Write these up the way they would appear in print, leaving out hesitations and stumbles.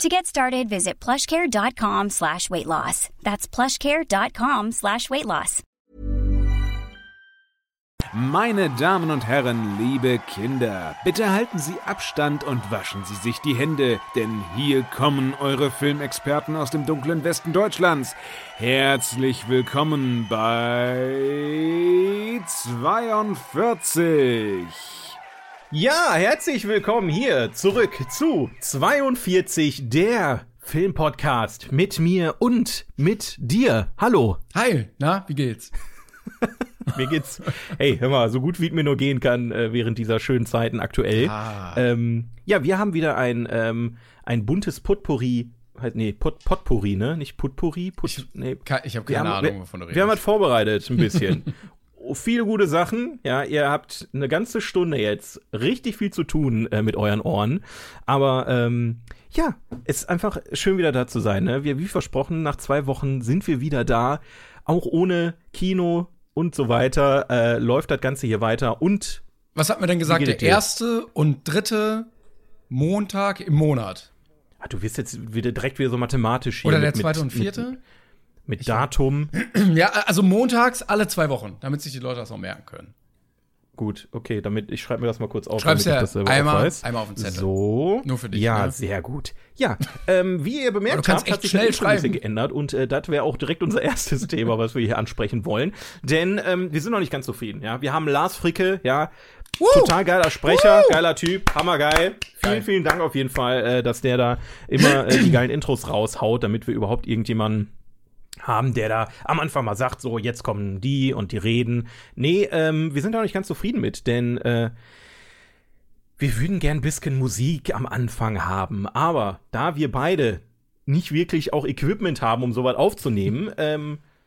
To get started, visit plushcare.com/weightloss. That's plushcare.com/weightloss. Meine Damen und Herren, liebe Kinder, bitte halten Sie Abstand und waschen Sie sich die Hände, denn hier kommen eure Filmexperten aus dem dunklen Westen Deutschlands. Herzlich willkommen bei 42. Ja, herzlich willkommen hier zurück zu 42, der Filmpodcast mit mir und mit dir. Hallo. Hi, na, wie geht's? Mir geht's, hey, hör mal, so gut wie es mir nur gehen kann während dieser schönen Zeiten aktuell. Ja, wir haben wieder ein buntes Potpourri, halt, nee, Potpourri, ne? Nicht Potpourri, nee. Ich hab keine Ahnung, wovon du redest. Wir haben was vorbereitet, ein bisschen. Viele gute Sachen, ja, ihr habt eine ganze Stunde jetzt richtig viel zu tun mit euren Ohren, aber ja, es ist einfach schön wieder da zu sein, ne? Wie versprochen, nach 2 Wochen sind wir wieder da, auch ohne Kino und so weiter, läuft das Ganze hier weiter und... Was hatten wir denn gesagt, der erste und dritte Montag im Monat? Ah, du wirst jetzt wieder direkt wieder so mathematisch hier. Oder der zweite und vierte? Mit Datum. Ja, also montags alle 2 Wochen, damit sich die Leute das auch merken können. Gut, okay, damit ich schreibe mir das mal kurz auf. Schreib's ja einmal auf den Zettel. So. Nur für dich. Ja, ne? Sehr gut. Ja, wie ihr bemerkt habt, hat sich schnell ein bisschen geändert. Und das wäre auch direkt unser erstes Thema, was wir hier ansprechen wollen. Denn wir sind noch nicht ganz zufrieden. Ja, wir haben Lars Fricke, ja, total geiler Sprecher, geiler Typ, hammergeil. Vielen Dank auf jeden Fall, dass der da immer die geilen Intros raushaut, damit wir überhaupt irgendjemanden haben, der da am Anfang mal sagt, so, jetzt kommen die und die reden. Nee, wir sind da nicht ganz zufrieden mit, denn wir würden gern ein bisschen Musik am Anfang haben. Aber da wir beide nicht wirklich auch Equipment haben, um sowas aufzunehmen,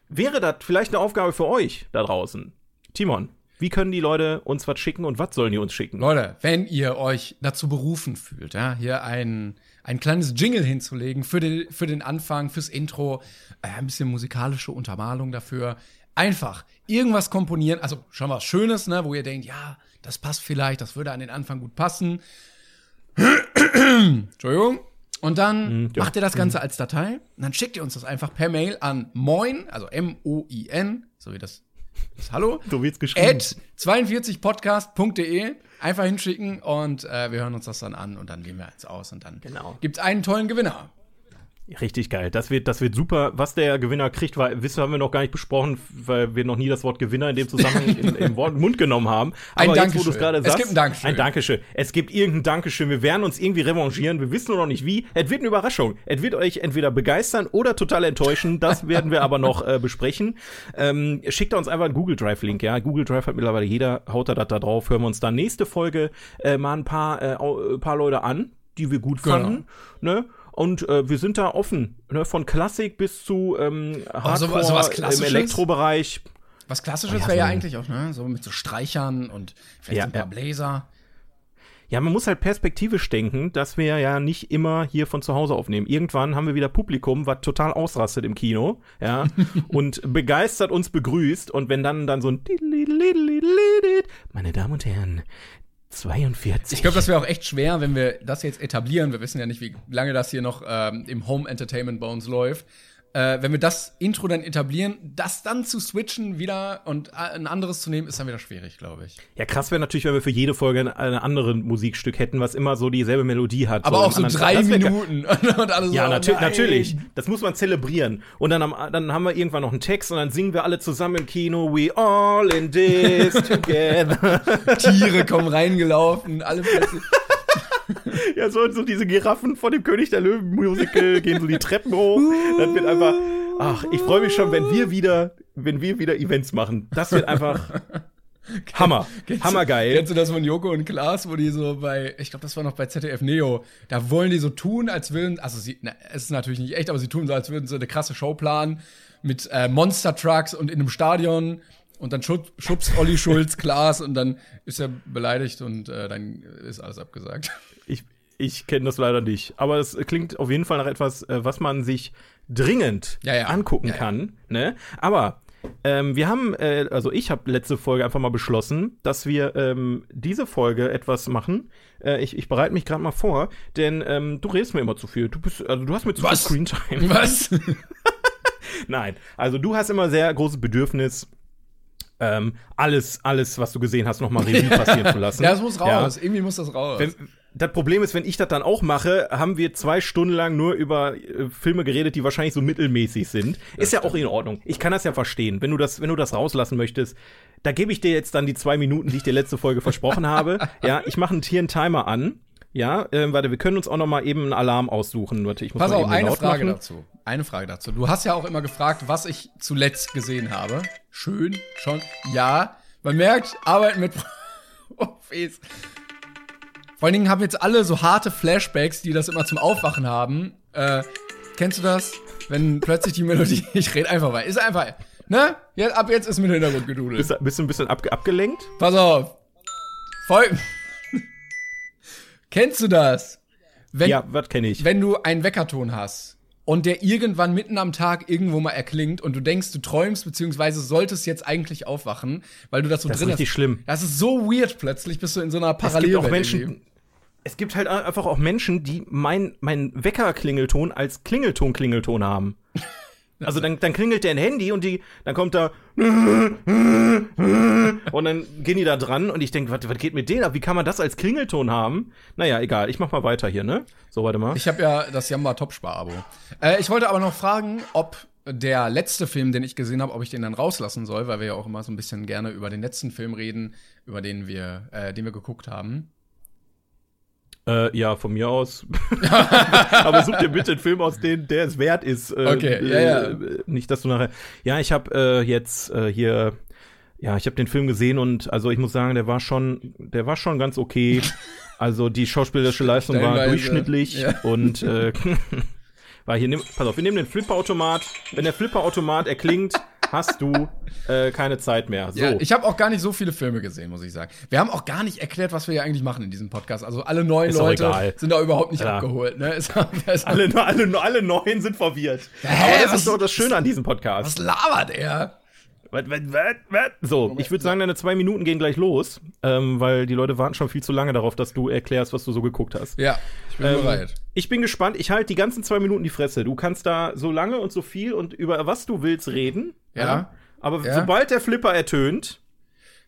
wäre das vielleicht eine Aufgabe für euch da draußen. Timon, wie können die Leute uns was schicken und was sollen die uns schicken? Leute, wenn ihr euch dazu berufen fühlt, ja, hier ein kleines Jingle hinzulegen für den Anfang, fürs Intro, ein bisschen musikalische Untermalung dafür. Einfach irgendwas komponieren, also schon was Schönes, ne, wo ihr denkt, ja, das passt vielleicht, das würde an den Anfang gut passen. Entschuldigung. Und dann macht ihr das Ganze als Datei und dann schickt ihr uns das einfach per Mail an moin, also M-O-I-N, so wie das Hallo, so wird's geschrieben, @42podcast.de. Einfach hinschicken und wir hören uns das dann an und dann wählen wir eins aus und dann gibt's einen tollen Gewinner. Richtig geil, das wird super. Was der Gewinner kriegt, haben wir noch gar nicht besprochen, weil wir noch nie das Wort Gewinner in dem Zusammenhang im Mund genommen haben. Aber ein Dankeschön. Jetzt, wo du's gerade sagst, es gibt ein Dankeschön. Es gibt irgendein Dankeschön. Wir werden uns irgendwie revanchieren. Wir wissen nur noch nicht wie. Es wird eine Überraschung. Es wird euch entweder begeistern oder total enttäuschen. Das werden wir aber noch besprechen. Schickt uns einfach einen Google Drive-Link. Ja, Google Drive hat mittlerweile jeder. Haut da drauf. Hören wir uns dann nächste Folge mal ein paar Leute an, die wir gut fanden. Genau. Ne? Und wir sind da offen, ne? Von Klassik bis zu Hardcore, was im Elektrobereich. Was Klassisches wäre ja eigentlich auch, ne? So mit so Streichern und vielleicht ein paar Bläser. Ja, man muss halt perspektivisch denken, dass wir ja nicht immer hier von zu Hause aufnehmen. Irgendwann haben wir wieder Publikum, was total ausrastet im Kino, ja, und begeistert uns begrüßt. Und wenn dann so ein meine Damen und Herren, 42. Ich glaube, das wäre auch echt schwer, wenn wir das jetzt etablieren. Wir wissen ja nicht, wie lange das hier noch im Home Entertainment bei uns läuft. Wenn wir das Intro dann etablieren, das dann zu switchen wieder und ein anderes zu nehmen, ist dann wieder schwierig, glaube ich. Ja, krass wäre natürlich, wenn wir für jede Folge ein anderes Musikstück hätten, was immer so dieselbe Melodie hat. Aber so auch so 3 Minuten und alles. Ja, natürlich. Das muss man zelebrieren. Und dann haben wir irgendwann noch einen Text und dann singen wir alle zusammen im Kino We all in this together. Tiere kommen reingelaufen, alle plötzlich. Ja, so diese Giraffen von dem König der Löwen-Musical gehen so die Treppen hoch. Das wird einfach, ich freue mich schon, wenn wir wieder Events machen. Das wird einfach Hammer. Hammergeil. Kennst du das von Joko und Klaas, wo die so ich glaube, das war noch bei ZDF Neo, da wollen die so tun, als würden, also es ist natürlich nicht echt, aber sie tun so, als würden so eine krasse Show planen. mit Monster-Trucks und in einem Stadion. Und dann schubst Olli Schulz Klaas und dann ist er beleidigt und dann ist alles abgesagt. Ich kenne das leider nicht. Aber es klingt auf jeden Fall nach etwas, was man sich dringend angucken kann. Ne? Aber wir haben, also ich habe letzte Folge einfach mal beschlossen, dass wir diese Folge etwas machen. Ich bereite mich gerade mal vor, denn du redest mir immer zu viel. Du hast mir zu viel Screentime. Was? Nein, also du hast immer sehr großes Bedürfnis, alles, was du gesehen hast, nochmal Revue passieren zu lassen. Ja, das muss raus. Ja. Irgendwie muss das raus. Das Problem ist, wenn ich das dann auch mache, haben wir 2 Stunden lang nur über Filme geredet, die wahrscheinlich so mittelmäßig sind. Das ist ja stimmt. Auch in Ordnung. Ich kann das ja verstehen. Wenn du das rauslassen möchtest, da gebe ich dir jetzt dann die 2 Minuten, die ich dir letzte Folge versprochen habe. Ja, ich mache hier einen Timer an. Ja, warte, wir können uns auch noch mal eben einen Alarm aussuchen. Warte, ich muss mal eben eine Frage dazu. Eine Frage dazu. Du hast ja auch immer gefragt, was ich zuletzt gesehen habe. Schön, schon, ja. Man merkt, Arbeit mit Profis. Vor allen Dingen haben jetzt alle so harte Flashbacks, die das immer zum Aufwachen haben. Kennst du das? Wenn plötzlich die Melodie, ich rede einfach mal, ist einfach, ne? Jetzt, ab jetzt ist mit dem Hintergrund gedudelt. Bist du ein bisschen abgelenkt? Pass auf. Voll. Kennst du das? Was kenne ich? Wenn du einen Weckerton hast und der irgendwann mitten am Tag irgendwo mal erklingt und du denkst, du träumst, beziehungsweise solltest jetzt eigentlich aufwachen, weil du das so drin hast. Das ist richtig schlimm. Das ist so weird, plötzlich bist du in so einer Parallelwelt. Es gibt halt einfach auch Menschen, die mein Wecker-Klingelton als Klingelton haben. Also dann klingelt der ein Handy und dann kommt da und dann gehen die da dran und ich denke, was geht mit denen ab? Wie kann man das als Klingelton haben? Naja, egal, ich mach mal weiter hier, ne? So, warte mal. Ich habe ja das Jamba-Topspar-Abo. Ich wollte aber noch fragen, ob der letzte Film, den ich gesehen habe, ob ich den dann rauslassen soll, weil wir ja auch immer so ein bisschen gerne über den letzten Film reden, über den wir geguckt haben. Ja, von mir aus. Aber such dir bitte einen Film aus, der es wert ist. Okay, ja. Nicht, dass du nachher. Ja, ich habe jetzt hier. Ja, ich habe den Film gesehen und also ich muss sagen, der war schon ganz okay. Also die schauspielerische Leistung war durchschnittlich und war hier. Pass auf, wir nehmen den Flipperautomat. Wenn der Flipperautomat erklingt, hast du keine Zeit mehr. So. Ja, ich habe auch gar nicht so viele Filme gesehen, muss ich sagen. Wir haben auch gar nicht erklärt, was wir hier eigentlich machen in diesem Podcast. Also alle neuen Leute sind da überhaupt nicht abgeholt. Ne? Alle neuen sind verwirrt. Aber das ist doch das Schöne an diesem Podcast. Was labert er? So, ich würde sagen, deine 2 Minuten gehen gleich los, weil die Leute warten schon viel zu lange darauf, dass du erklärst, was du so geguckt hast. Ja, ich bin bereit. Ich bin gespannt. Ich halte die ganzen 2 Minuten die Fresse. Du kannst da so lange und so viel und über was du willst reden. Ja. Aber sobald der Flipper ertönt,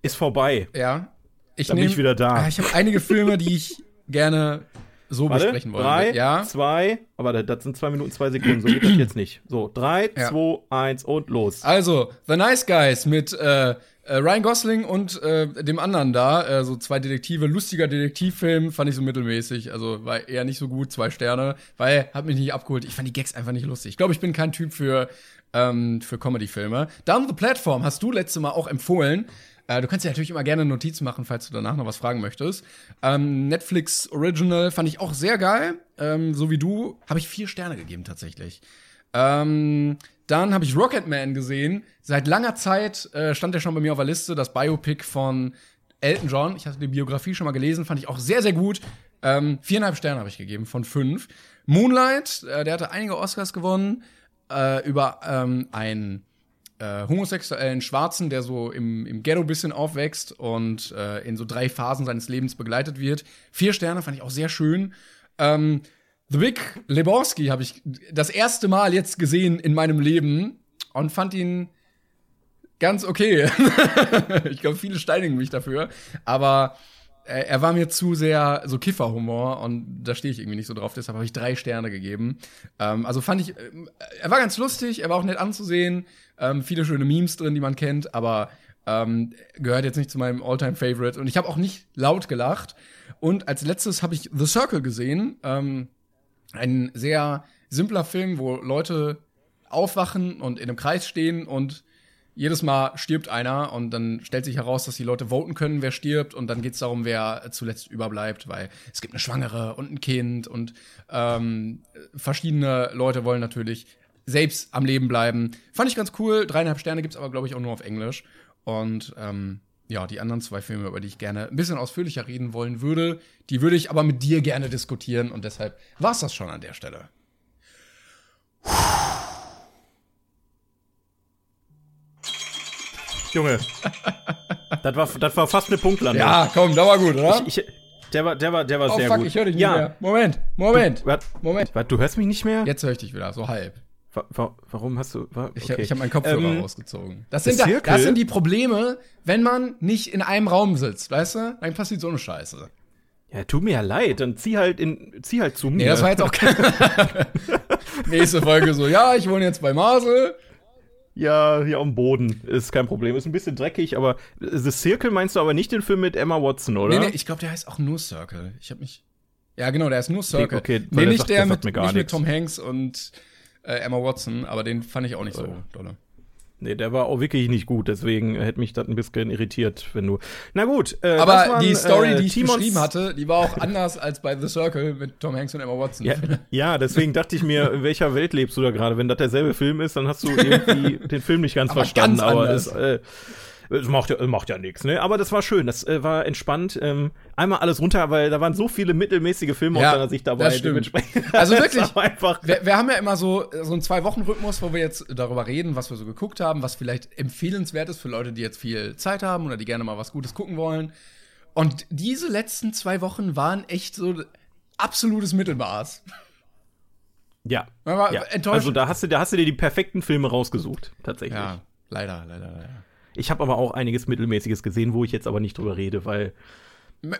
ist vorbei. Ja. Dann bin ich wieder da. Ich habe einige Filme, die ich gerne so besprechen wollte. 3, 2, aber das sind 2 Minuten, 2 Sekunden, so geht das jetzt nicht. So, 3, 2, 1 und los. Also, The Nice Guys mit Ryan Gosling und dem anderen da, so 2 Detektive, lustiger Detektivfilm, fand ich so mittelmäßig, also war eher nicht so gut, 2 Sterne, weil, hat mich nicht abgeholt, ich fand die Gags einfach nicht lustig. Ich glaube, ich bin kein Typ für Comedy-Filme. Down the Platform hast du letztes Mal auch empfohlen. Du kannst ja natürlich immer gerne Notiz machen, falls du danach noch was fragen möchtest. Netflix Original fand ich auch sehr geil. So wie du, habe ich 4 Sterne gegeben tatsächlich. Dann habe ich Rocketman gesehen. Seit langer Zeit stand der schon bei mir auf der Liste. Das Biopic von Elton John. Ich hatte die Biografie schon mal gelesen, fand ich auch sehr, sehr gut. 4,5 Sterne habe ich gegeben von 5. Moonlight, der hatte einige Oscars gewonnen. Über einen homosexuellen Schwarzen, der so im Ghetto bisschen aufwächst und in so 3 Phasen seines Lebens begleitet wird. 4 Sterne fand ich auch sehr schön. The Big Lebowski habe ich das erste Mal jetzt gesehen in meinem Leben und fand ihn ganz okay. Ich glaube, viele steinigen mich dafür, aber er war mir zu sehr so Kifferhumor und da stehe ich irgendwie nicht so drauf, deshalb habe ich 3 Sterne gegeben. Also fand ich, er war ganz lustig, er war auch nett anzusehen, viele schöne Memes drin, die man kennt, aber gehört jetzt nicht zu meinem All-Time-Favorite und ich habe auch nicht laut gelacht. Und als letztes habe ich The Circle gesehen, ein sehr simpler Film, wo Leute aufwachen und in einem Kreis stehen und jedes Mal stirbt einer und dann stellt sich heraus, dass die Leute voten können, wer stirbt. Und dann geht's darum, wer zuletzt überbleibt, weil es gibt eine Schwangere und ein Kind und verschiedene Leute wollen natürlich selbst am Leben bleiben. Fand ich ganz cool. 3,5 Sterne gibt's aber, glaube ich, auch nur auf Englisch. Und ja, die anderen zwei Filme, über die ich gerne ein bisschen ausführlicher reden wollen würde, die würde ich aber mit dir gerne diskutieren. Und deshalb war's das schon an der Stelle. Junge, das war fast eine Punktlandung. Ja, komm, da war gut, oder? Der war sehr gut. Oh fuck, ich höre dich nicht mehr. Moment. Moment. Du hörst mich nicht mehr? Jetzt höre ich dich wieder, so halb. Warum hast du... Okay. Ich hab meinen Kopfhörer rausgezogen. Das sind die Probleme, wenn man nicht in einem Raum sitzt, weißt du? Dann passiert so eine Scheiße. Ja, tut mir ja leid, dann zieh halt zu mir. Nee, das war jetzt auch kein... Nächste Folge so, ja, ich wohne jetzt bei Marcel. Ja, hier am Boden ist kein Problem. Ist ein bisschen dreckig, aber The Circle meinst du aber nicht den Film mit Emma Watson, oder? Nee, ich glaube, der heißt auch nur Circle. Ich hab mich... Ja, genau, der heißt nur Circle. Okay, nee, nicht der mit Tom Hanks und Emma Watson, aber den fand ich auch nicht so dolle. Nee, der war auch wirklich nicht gut, deswegen hätte mich das ein bisschen irritiert, wenn du... Na gut, aber die Story, die ich geschrieben hatte, die war auch anders als bei The Circle mit Tom Hanks und Emma Watson. Ja, deswegen dachte ich mir, in welcher Welt lebst du da gerade? Wenn das derselbe Film ist, dann hast du irgendwie den Film nicht ganz verstanden. Es macht ja nichts, ne? Aber das war schön, das war entspannt. Einmal alles runter, weil da waren so viele mittelmäßige Filme aus deiner Sicht dabei. Das stimmt. Also wirklich, wir haben ja immer so einen 2-Wochen-Rhythmus, wo wir jetzt darüber reden, was wir so geguckt haben, was vielleicht empfehlenswert ist für Leute, die jetzt viel Zeit haben oder die gerne mal was Gutes gucken wollen. Und diese letzten 2 Wochen waren echt so absolutes Mittelmaß. Ja. Ja. Also da hast du dir die perfekten Filme rausgesucht, tatsächlich. Ja, leider. Ich habe aber auch einiges Mittelmäßiges gesehen, wo ich jetzt aber nicht drüber rede, weil,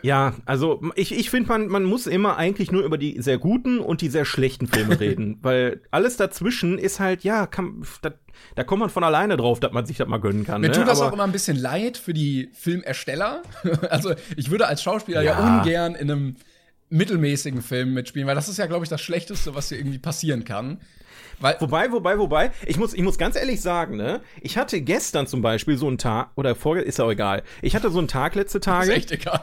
ja, also ich finde, man muss immer eigentlich nur über die sehr guten und die sehr schlechten Filme reden, weil alles dazwischen ist halt, ja, da kommt man von alleine drauf, dass man sich das mal gönnen kann. Mir tut das auch immer ein bisschen leid für die Filmersteller. Also ich würde als Schauspieler ja ungern in einem mittelmäßigen Film mitspielen, weil das ist ja, glaube ich, das Schlechteste, was dir irgendwie passieren kann. Wobei, ich muss ganz ehrlich sagen, ne, ich hatte gestern zum Beispiel so einen Tag, oder vorgestern, ist ja auch egal, ich hatte so einen Tag letzte Tage, ist echt egal.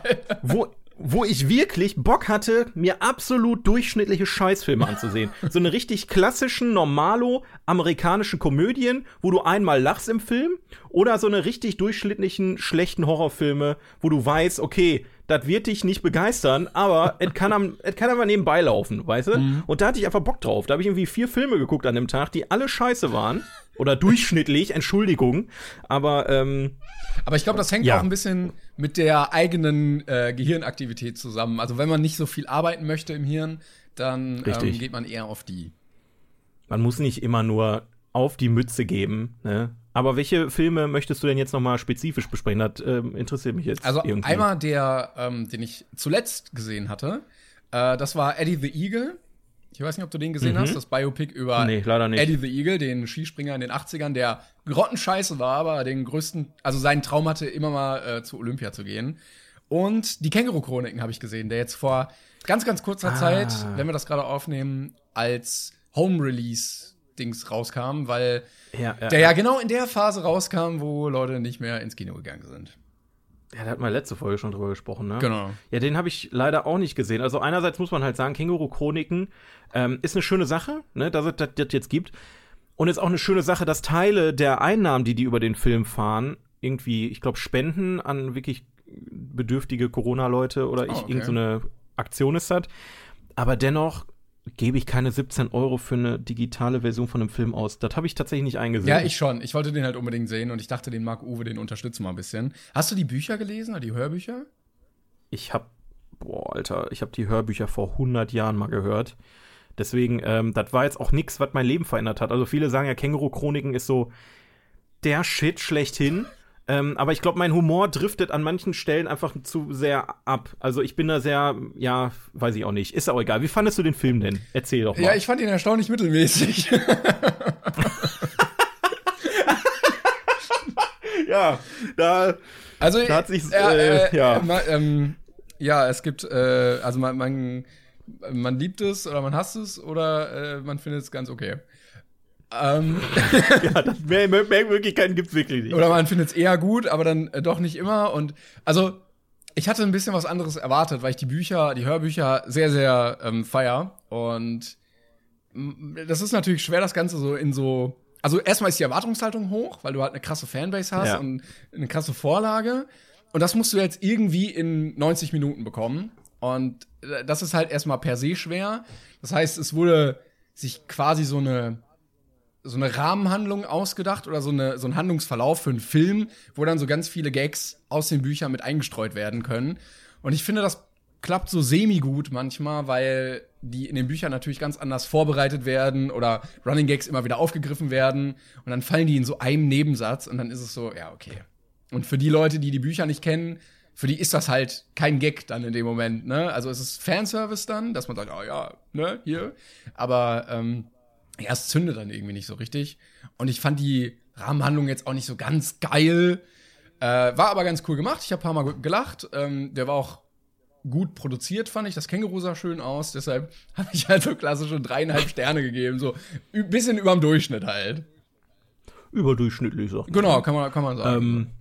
wo ich wirklich Bock hatte, mir absolut durchschnittliche Scheißfilme anzusehen. So eine richtig klassischen, normalo-amerikanischen Komödien, wo du einmal lachst im Film, oder so eine richtig durchschnittlichen, schlechten Horrorfilme, wo du weißt, okay, das wird dich nicht begeistern, aber es kann aber nebenbei laufen, weißt du? Mhm. Und da hatte ich einfach Bock drauf. Da habe ich irgendwie 4 Filme geguckt an dem Tag, die alle scheiße waren. Oder durchschnittlich, Entschuldigung. Aber ich glaube, das hängt auch ein bisschen mit der eigenen Gehirnaktivität zusammen. Also wenn man nicht so viel arbeiten möchte im Hirn, dann geht man eher auf die. Man muss nicht immer nur auf die Mütze geben, ne? Aber welche Filme möchtest du denn jetzt nochmal spezifisch besprechen? Das interessiert mich jetzt. Also irgendwie. Einmal der, den ich zuletzt gesehen hatte, das war Eddie the Eagle. Ich weiß nicht, ob du den gesehen hast, das Biopic über Eddie the Eagle, den Skispringer in den 80ern, der grottenscheiße war, aber den größten, also seinen Traum hatte, immer mal zu Olympia zu gehen. Und die Känguru-Chroniken habe ich gesehen, der jetzt vor ganz, ganz kurzer Zeit, wenn wir das gerade aufnehmen, als Home-Release-Dings rauskam, weil der ja genau in der Phase rauskam, wo Leute nicht mehr ins Kino gegangen sind. Ja, da hat man letzte Folge schon drüber gesprochen, ne? Genau. Ja, den habe ich leider auch nicht gesehen. Also einerseits muss man halt sagen, Känguru-Chroniken ist eine schöne Sache, ne, dass es das jetzt gibt. Und ist auch eine schöne Sache, dass Teile der Einnahmen, die über den Film fahren, irgendwie, ich glaube, spenden an wirklich bedürftige Corona-Leute oder irgend so eine Aktion ist das. Aber dennoch gebe ich keine 17 Euro für eine digitale Version von einem Film aus. Das habe ich tatsächlich nicht eingesehen. Ja, ich schon. Ich wollte den halt unbedingt sehen und ich dachte, den Marc-Uwe, den unterstützt mal ein bisschen. Hast du die Bücher gelesen oder die Hörbücher? Ich habe die Hörbücher vor 100 Jahren mal gehört. Deswegen, das war jetzt auch nichts, was mein Leben verändert hat. Also viele sagen ja, Känguru-Chroniken ist so der Shit schlechthin. Aber ich glaube, mein Humor driftet an manchen Stellen einfach zu sehr ab. Also ich bin da sehr, ja, weiß ich auch nicht. Ist auch egal. Wie fandest du den Film denn? Erzähl doch mal. Ja, ich fand ihn erstaunlich mittelmäßig. Ja, da hat sich es gibt, also man liebt es oder man hasst es oder man findet es ganz okay. Ja, mehr Möglichkeiten gibt's wirklich nicht. Oder man findet's eher gut, aber dann doch nicht immer. Und also, ich hatte ein bisschen was anderes erwartet, weil ich die Hörbücher sehr, sehr feier. Und das ist natürlich schwer, das Ganze so in so. Also erstmal ist die Erwartungshaltung hoch, weil du halt eine krasse Fanbase hast und eine krasse Vorlage. Und das musst du jetzt irgendwie in 90 Minuten bekommen. Und das ist halt erstmal per se schwer. Das heißt, es wurde sich quasi so eine Rahmenhandlung ausgedacht oder so ein Handlungsverlauf für einen Film, wo dann so ganz viele Gags aus den Büchern mit eingestreut werden können. Und ich finde, das klappt so semi-gut manchmal, weil die in den Büchern natürlich ganz anders vorbereitet werden oder Running Gags immer wieder aufgegriffen werden. Und dann fallen die in so einem Nebensatz und dann ist es so, ja, okay. Und für die Leute, die die Bücher nicht kennen, für die ist das halt kein Gag dann in dem Moment, ne? Also es ist Fanservice dann, dass man sagt, oh ja, ne, hier. Aber ja, es zündet dann irgendwie nicht so richtig. Und ich fand die Rahmenhandlung jetzt auch nicht so ganz geil. War aber ganz cool gemacht. Ich habe ein paar Mal gelacht. Der war auch gut produziert, fand ich. Das Känguru sah schön aus. Deshalb habe ich halt so klassische 3,5 Sterne gegeben. So ein bisschen überm Durchschnitt halt. Überdurchschnittlich so. Genau, kann man sagen.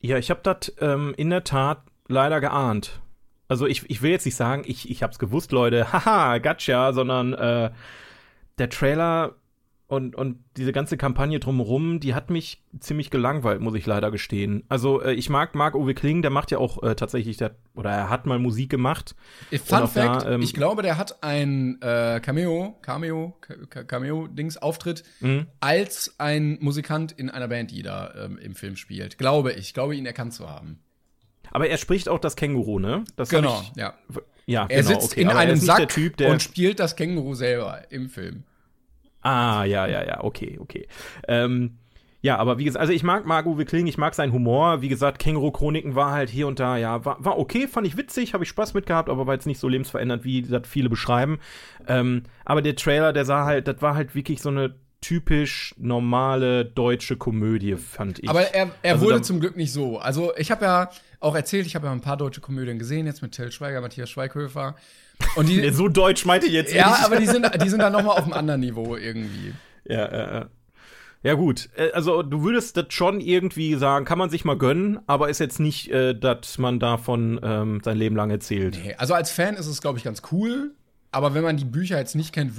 Ja, ich habe das in der Tat leider geahnt. Also ich will jetzt nicht sagen, ich hab's gewusst, Leute, haha, gotcha, sondern der Trailer und diese ganze Kampagne drumherum, die hat mich ziemlich gelangweilt, muss ich leider gestehen. Also ich mag Marc-Uwe Kling, der macht ja auch tatsächlich, oder er hat mal Musik gemacht. Fun Fact, ich glaube, der hat ein Cameo-Dings-Auftritt als ein Musikant in einer Band, die da im Film spielt. Glaube ich, ihn erkannt zu haben. Aber er spricht auch das Känguru, ne? Das genau, ja. Ja, er sitzt in einem Sack der Typ, der und spielt das Känguru selber im Film. Ah, ja, okay. Ja, aber wie gesagt, also ich mag Marc-Uwe Kling, ich mag seinen Humor. Wie gesagt, Känguru-Chroniken war halt hier und da, ja, war okay, fand ich witzig, habe ich Spaß mit gehabt, aber war jetzt nicht so lebensverändernd, wie das viele beschreiben. Aber der Trailer, der sah halt, das war halt wirklich so eine typisch normale deutsche Komödie, fand ich. Aber er wurde zum Glück nicht so. Also ich habe ja auch erzählt, ich habe ja ein paar deutsche Komödien gesehen, jetzt mit Til Schweiger, Matthias Schweighöfer. Und die, so deutsch meinte ich jetzt nicht. Ja, aber die sind dann noch mal auf einem anderen Niveau irgendwie. Ja, gut. Also du würdest das schon irgendwie sagen, kann man sich mal gönnen, aber ist jetzt nicht, dass man davon sein Leben lang erzählt. Nee, also als Fan ist es, glaube ich, ganz cool. Aber wenn man die Bücher jetzt nicht kennt,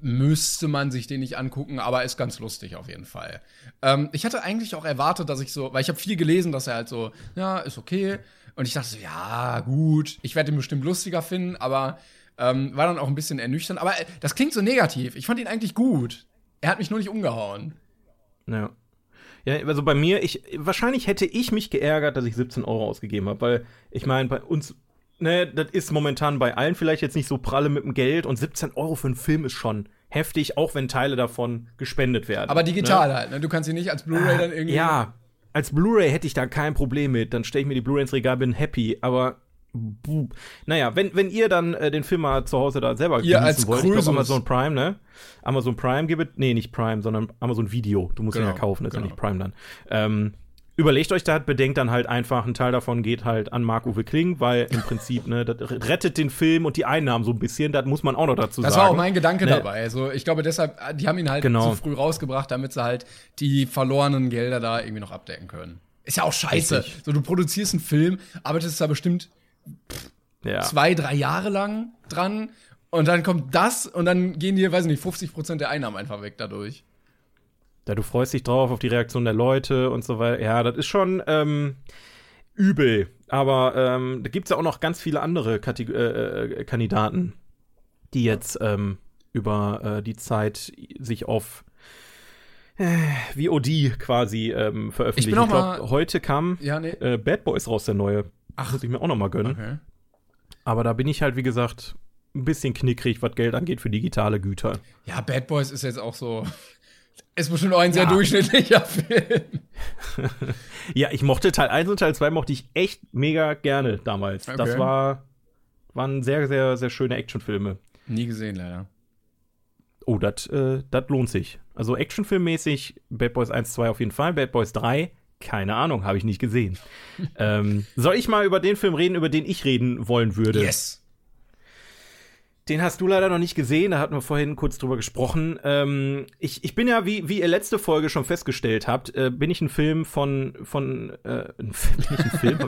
müsste man sich den nicht angucken, aber ist ganz lustig auf jeden Fall. Ich hatte eigentlich auch erwartet, dass ich so, weil ich habe viel gelesen, dass er halt so, ja, ist okay. Und ich dachte so, ja, gut, ich werde ihn bestimmt lustiger finden, aber war dann auch ein bisschen ernüchternd. Aber das klingt so negativ. Ich fand ihn eigentlich gut. Er hat mich nur nicht umgehauen. Ja. Ja, also bei mir, wahrscheinlich hätte ich mich geärgert, dass ich 17 € ausgegeben habe, weil ich meine, bei uns ne, das ist momentan bei allen vielleicht jetzt nicht so pralle mit dem Geld. Und 17 € für einen Film ist schon heftig, auch wenn Teile davon gespendet werden. Aber digital halt, ne? Du kannst sie nicht als Blu-ray dann irgendwie. Ja, als Blu-ray hätte ich da kein Problem mit. Dann stelle ich mir die Blu-ray ins Regal, bin happy. Aber, naja, wenn ihr dann den Film mal zu Hause da selber genießen wollt, ich glaube, Amazon Prime, ne? Amazon Prime nee, nicht Prime, sondern Amazon Video. Du musst ihn ja kaufen, ist ja nicht Prime dann. Überlegt euch das, bedenkt dann halt einfach, ein Teil davon geht halt an Marc-Uwe Kling, weil im Prinzip, ne, das rettet den Film und die Einnahmen so ein bisschen, das muss man auch noch dazu sagen. Das war auch mein Gedanke dabei. Also ich glaube deshalb, die haben ihn halt zu früh rausgebracht, damit sie halt die verlorenen Gelder da irgendwie noch abdecken können. Ist ja auch scheiße. So, du produzierst einen Film, arbeitest da bestimmt 2-3 Jahre lang dran und dann kommt das und dann gehen dir, weiß ich nicht, 50% der Einnahmen einfach weg dadurch. Ja, du freust dich drauf, auf die Reaktion der Leute und so weiter. Ja, das ist schon übel. Aber da gibt es ja auch noch ganz viele andere Kandidaten, die jetzt über die Zeit sich auf VOD quasi veröffentlichen. Ich glaube, heute kam Bad Boys raus, der neue. Ach, muss ich mir auch noch mal gönnen. Okay. Aber da bin ich halt, wie gesagt, ein bisschen knickrig, was Geld angeht für digitale Güter. Ja, Bad Boys ist jetzt auch so ist bestimmt auch ein sehr durchschnittlicher Film. Ja, ich mochte Teil 1 und Teil 2 mochte ich echt mega gerne damals. Okay. Das waren sehr, sehr, sehr schöne Actionfilme. Nie gesehen, leider. Oh, das lohnt sich. Also actionfilmmäßig Bad Boys 1, 2 auf jeden Fall. Bad Boys 3, keine Ahnung, habe ich nicht gesehen. Soll ich mal über den Film reden, über den ich reden wollen würde? Yes. Den hast du leider noch nicht gesehen, da hatten wir vorhin kurz drüber gesprochen. Ich bin ja, wie ihr letzte Folge schon festgestellt habt, bin ich ein Film von. Bin ich ein Film?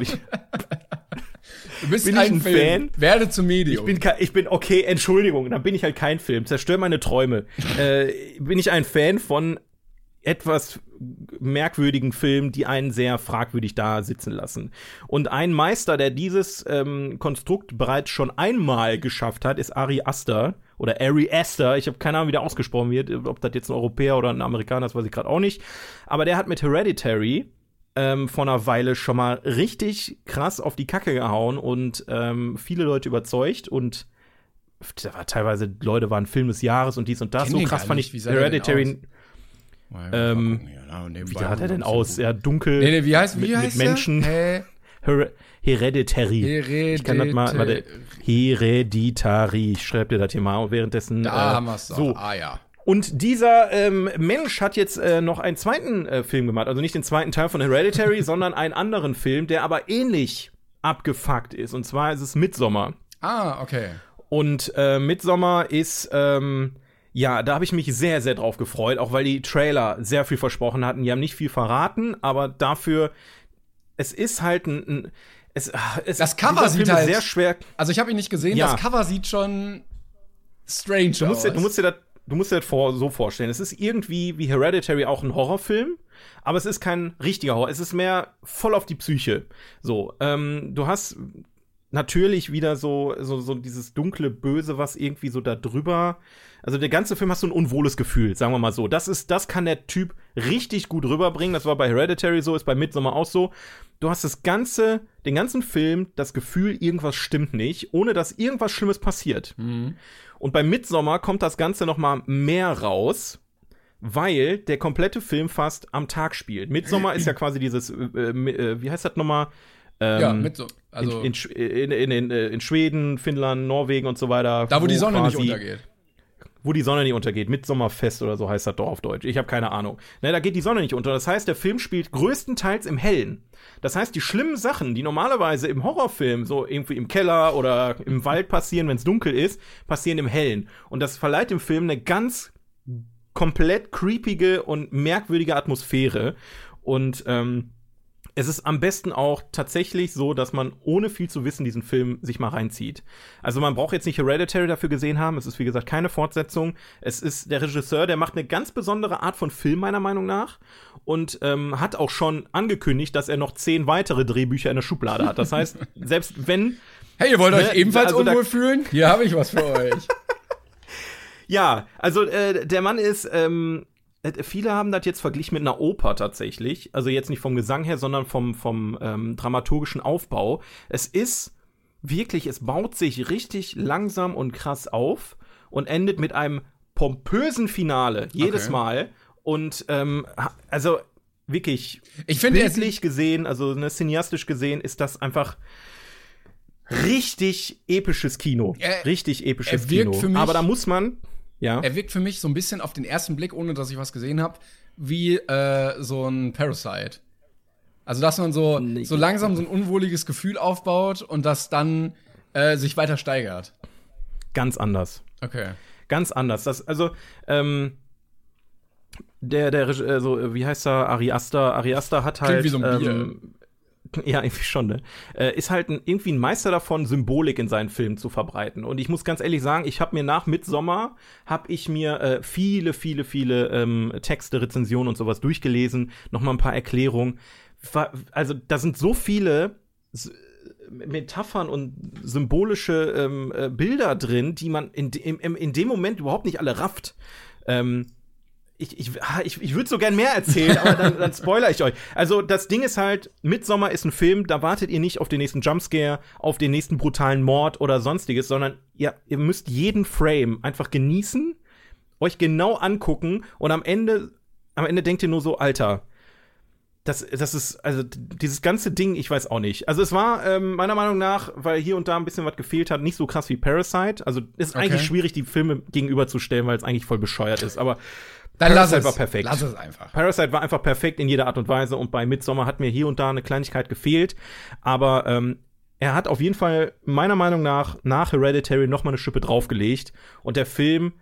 bist bin ein Fan. Werde zum Medium. Ich bin okay, Entschuldigung, dann bin ich halt kein Film. Zerstör meine Träume. Bin ich ein Fan von etwas merkwürdigen Filmen, die einen sehr fragwürdig da sitzen lassen. Und ein Meister, der dieses Konstrukt bereits schon einmal geschafft hat, ist Ari Aster. Oder Ari Aster, ich habe keine Ahnung, wie der ausgesprochen wird, ob das jetzt ein Europäer oder ein Amerikaner ist, weiß ich gerade auch nicht. Aber der hat mit Hereditary vor einer Weile schon mal richtig krass auf die Kacke gehauen und viele Leute überzeugt. Und da war teilweise, Leute waren Film des Jahres und dies und das. So krass fand ich Hereditary. Wie sah der denn aus? Ja, dunkel. Nee, wie heißt mit der? Menschen. Hereditary. Ich kann das mal, warte. Hereditary. Ich schreibe dir das hier mal. Und währenddessen. Da haben wir es so. Ah, ja. Und dieser Mensch hat jetzt noch einen zweiten Film gemacht. Also nicht den zweiten Teil von Hereditary, sondern einen anderen Film, der aber ähnlich abgefuckt ist. Und zwar ist es Midsommar. Ah, okay. Und Midsommar ist. Ja, da habe ich mich sehr, sehr drauf gefreut, auch weil die Trailer sehr viel versprochen hatten. Die haben nicht viel verraten, aber dafür, es ist halt ein das Cover sieht Film halt sehr schwer. Also ich habe ihn nicht gesehen, ja. Das Cover sieht schon strange aus. Du musst dir das so vorstellen. Es ist irgendwie wie Hereditary auch ein Horrorfilm, aber es ist kein richtiger Horror. Es ist mehr voll auf die Psyche. So, du hast natürlich wieder so dieses dunkle Böse, was irgendwie so da drüber. Also der ganze Film hast du ein unwohles Gefühl, sagen wir mal so. Das kann der Typ richtig gut rüberbringen. Das war bei Hereditary so, ist bei Midsommar auch so. Du hast den ganzen Film das Gefühl, irgendwas stimmt nicht, ohne dass irgendwas Schlimmes passiert. Mhm. Und bei Midsommar kommt das Ganze noch mal mehr raus, weil der komplette Film fast am Tag spielt. Midsommar ist ja quasi dieses, wie heißt das noch mal? Ja, Midsommar. Also in Schweden, Finnland, Norwegen und so weiter. Da, wo die Sonne nicht untergeht. Wo die Sonne nicht untergeht. Midsommar-Fest oder so heißt das doch auf Deutsch. Ich habe keine Ahnung. Ne, da geht die Sonne nicht unter. Das heißt, der Film spielt größtenteils im Hellen. Das heißt, die schlimmen Sachen, die normalerweise im Horrorfilm so irgendwie im Keller oder im Wald passieren, wenn es dunkel ist, passieren im Hellen. Und das verleiht dem Film eine ganz komplett creepige und merkwürdige Atmosphäre. Und es ist am besten auch tatsächlich so, dass man ohne viel zu wissen diesen Film sich mal reinzieht. Also man braucht jetzt nicht Hereditary dafür gesehen haben. Es ist, wie gesagt, keine Fortsetzung. Es ist der Regisseur, der macht eine ganz besondere Art von Film, meiner Meinung nach. Und hat auch schon angekündigt, dass er noch 10 weitere Drehbücher in der Schublade hat. Das heißt, selbst wenn... Hey, ihr wollt euch ebenfalls unwohl fühlen? Hier habe ich was für euch. Ja, also der Mann ist... Viele haben das jetzt verglichen mit einer Oper tatsächlich. Also jetzt nicht vom Gesang her, sondern vom dramaturgischen Aufbau. Es ist wirklich, es baut sich richtig langsam und krass auf und endet mit einem pompösen Finale jedes Mal. Und also wirklich, ich finde, bildlich gesehen, also ne, cineastisch gesehen, ist das einfach richtig episches Kino. Richtig episches Kino. Für mich aber da muss man... Ja. Er wirkt für mich so ein bisschen auf den ersten Blick, ohne dass ich was gesehen habe, wie so ein Parasite. Also, dass man so langsam so ein unwohliges Gefühl aufbaut und das dann sich weiter steigert. Ganz anders. Okay. Ganz anders. Das, also, wie heißt er? Ari Aster. Ari Aster hat halt. Klingt wie so ein Bier. Ja, irgendwie schon, ne? Ist halt irgendwie ein Meister davon, Symbolik in seinen Filmen zu verbreiten. Und ich muss ganz ehrlich sagen, ich habe mir nach Midsommar, viele Texte, Rezensionen und sowas durchgelesen, noch mal ein paar Erklärungen. Also da sind so viele Metaphern und symbolische Bilder drin, die man in dem Moment überhaupt nicht alle rafft. Ich würde so gern mehr erzählen, aber dann spoilere ich euch. Also das Ding ist halt, Midsommar ist ein Film, da wartet ihr nicht auf den nächsten Jumpscare, auf den nächsten brutalen Mord oder sonstiges, sondern ihr müsst jeden Frame einfach genießen, euch genau angucken und am Ende denkt ihr nur so, Alter, das ist, also dieses ganze Ding, ich weiß auch nicht. Also es war meiner Meinung nach, weil hier und da ein bisschen was gefehlt hat, nicht so krass wie Parasite. Also es ist eigentlich schwierig, die Filme gegenüberzustellen, weil es eigentlich voll bescheuert ist, aber dann Parasite war perfekt. Lass es einfach. Parasite war einfach perfekt in jeder Art und Weise und bei Midsommar hat mir hier und da eine Kleinigkeit gefehlt, aber er hat auf jeden Fall meiner Meinung nach Hereditary noch mal eine Schippe draufgelegt und der Film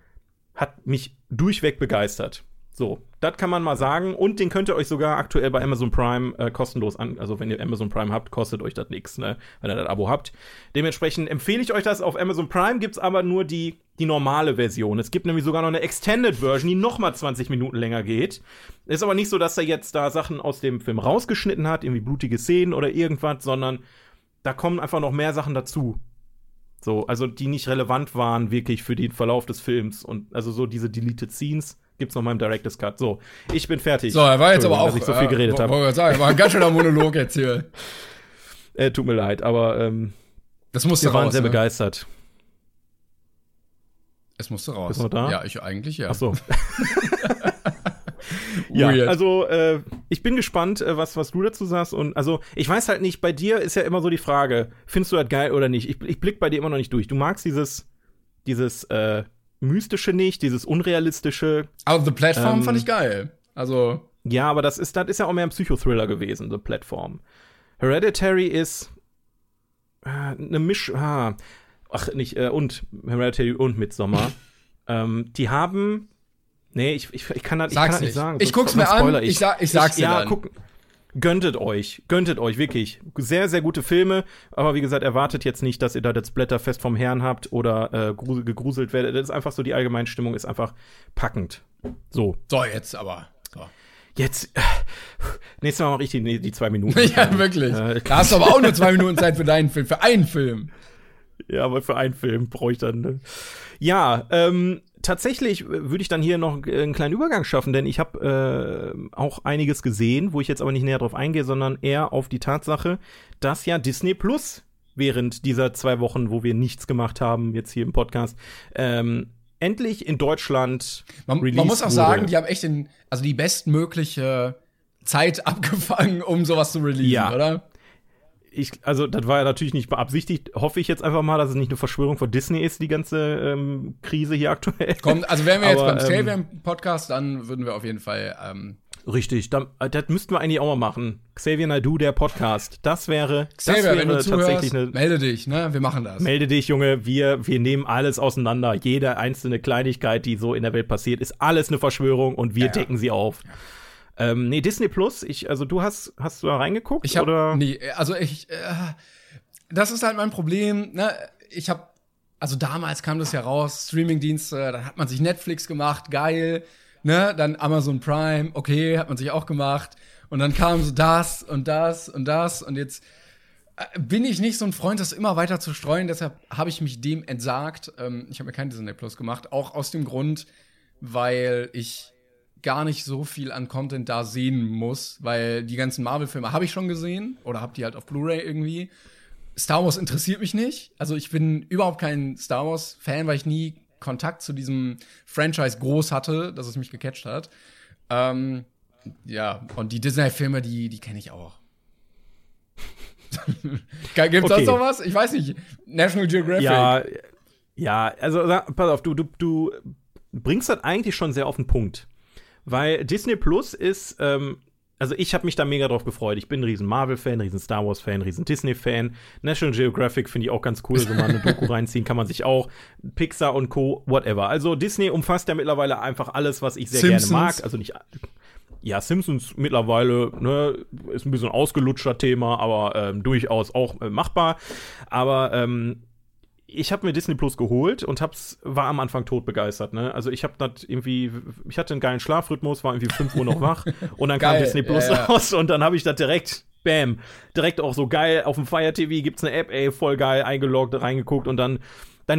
hat mich durchweg begeistert. So, das kann man mal sagen. Und den könnt ihr euch sogar aktuell bei Amazon Prime kostenlos an. Also, wenn ihr Amazon Prime habt, kostet euch das nichts, ne? Wenn ihr das Abo habt. Dementsprechend empfehle ich euch das. Auf Amazon Prime gibt's aber nur die normale Version. Es gibt nämlich sogar noch eine Extended Version, die nochmal 20 Minuten länger geht. Ist aber nicht so, dass er jetzt da Sachen aus dem Film rausgeschnitten hat, irgendwie blutige Szenen oder irgendwas, sondern da kommen einfach noch mehr Sachen dazu. So, also die nicht relevant waren wirklich für den Verlauf des Films. Und also so diese Deleted Scenes gibt's noch mal im Director's Cut. So, ich bin fertig. So, er war jetzt aber auch, dass ich so viel geredet habe. Wollte ich sagen, er war ein ganz schöner Monolog jetzt hier. Tut mir leid, aber das musste raus. Wir waren sehr begeistert. Es musste raus. Bist du noch da? Ja, ich eigentlich, ja. Ach so. Ja, also ich bin gespannt, was du dazu sagst. Und also ich weiß halt nicht, bei dir ist ja immer so die Frage, findest du das geil oder nicht? Ich blick bei dir immer noch nicht durch. Du magst dieses Mystische nicht, dieses Unrealistische. Aber The Platform fand ich geil. Also ja, aber das ist ja auch mehr ein Psychothriller gewesen, The Platform. Hereditary ist eine Mischung. Hereditary und Midsommar. Die haben Nee, ich kann das nicht. Nicht sagen. Ich guck's mir an, ich sag's dir dann. Ja, gönntet euch, wirklich. Sehr, sehr gute Filme, aber wie gesagt, erwartet jetzt nicht, dass ihr da das Blätterfest vom Herrn habt oder gegruselt werdet. Das ist einfach so, die Allgemeinstimmung ist einfach packend. So jetzt aber. So. Jetzt, nächstes Mal mach ich die 2 Minuten. Ja, wirklich. Da hast du aber auch nur 2 Minuten Zeit für deinen Film, für einen Film. Ja, aber für einen Film brauche ich dann, ne? Ja, tatsächlich würde ich dann hier noch einen kleinen Übergang schaffen, denn ich habe auch einiges gesehen, wo ich jetzt aber nicht näher drauf eingehe, sondern eher auf die Tatsache, dass ja Disney Plus während dieser 2 Wochen, wo wir nichts gemacht haben, jetzt hier im Podcast, endlich in Deutschland man muss auch sagen, die haben echt die bestmögliche Zeit abgefangen, um sowas zu releasen, ja. Oder? Also, das war ja natürlich nicht beabsichtigt. Hoffe ich jetzt einfach mal, dass es nicht eine Verschwörung von Disney ist, die ganze Krise hier aktuell. Komm, also wären wir jetzt beim Xavier-Podcast, dann würden wir auf jeden Fall Richtig, das müssten wir eigentlich auch mal machen. Xavier Naidoo, der Podcast. Xavier, wenn du zuhörst, tatsächlich melde dich, ne? Wir machen das. Melde dich, Junge. Wir nehmen alles auseinander. Jede einzelne Kleinigkeit, die so in der Welt passiert, ist alles eine Verschwörung und wir decken sie auf. Ja. Nee, Disney Plus, du hast du da reingeguckt? Das ist halt mein Problem, ne? Damals kam das ja raus, Streamingdienste, dann hat man sich Netflix gemacht, geil, ne? Dann Amazon Prime, okay, hat man sich auch gemacht. Und dann kam so das und das und das und jetzt bin ich nicht so ein Freund, das immer weiter zu streuen, deshalb habe ich mich dem entsagt. Ich habe mir kein Disney Plus gemacht, auch aus dem Grund, weil ich gar nicht so viel an Content da sehen muss, weil die ganzen Marvel-Filme habe ich schon gesehen oder habe die halt auf Blu-ray irgendwie. Star Wars interessiert mich nicht. Also ich bin überhaupt kein Star Wars-Fan, weil ich nie Kontakt zu diesem Franchise groß hatte, dass es mich gecatcht hat. Und die Disney-Filme, die kenne ich auch. Gibt's sonst noch was? Ich weiß nicht. National Geographic. Ja, also pass auf, du bringst das eigentlich schon sehr auf den Punkt. Weil Disney Plus ist, ich habe mich da mega drauf gefreut. Ich bin ein riesen Marvel-Fan, riesen Star Wars-Fan, riesen Disney-Fan. National Geographic finde ich auch ganz cool, so mal eine Doku reinziehen kann man sich auch. Pixar und Co., whatever. Also Disney umfasst ja mittlerweile einfach alles, was ich sehr gerne mag. Also nicht, ja, Simpsons mittlerweile, ne, ist ein bisschen ausgelutschter Thema, aber durchaus auch machbar. Aber, ich habe mir Disney Plus geholt und war am Anfang todbegeistert, ne? Also ich hatte einen geilen Schlafrhythmus, war irgendwie 5 Uhr noch wach und dann kam Disney Plus raus und dann habe ich das direkt auch so geil auf dem Fire TV gibt's eine App, ey, voll geil, eingeloggt, reingeguckt und dann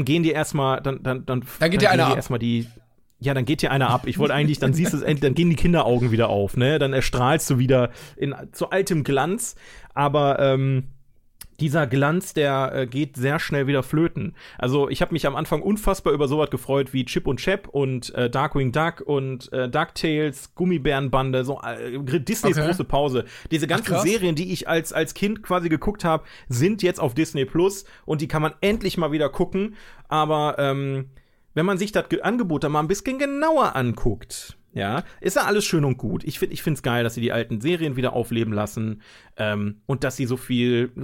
gehen die erstmal dann geht dir einer ab. Ja, dann geht dir einer ab. Ich wollte eigentlich, dann siehst du es endlich, dann gehen die Kinderaugen wieder auf, ne? Dann erstrahlst du wieder zu altem Glanz, aber dieser Glanz, der geht sehr schnell wieder flöten. Also ich habe mich am Anfang unfassbar über sowas gefreut wie Chip und Chap und Darkwing Duck und DuckTales, Gummibärenbande, so Disneys große Pause. Diese ganzen Serien, die ich als Kind quasi geguckt habe, sind jetzt auf Disney Plus und die kann man endlich mal wieder gucken. Aber wenn man sich das Angebot da mal ein bisschen genauer anguckt, ja, ist ja alles schön und gut. Ich find's geil, dass sie die alten Serien wieder aufleben lassen und dass sie so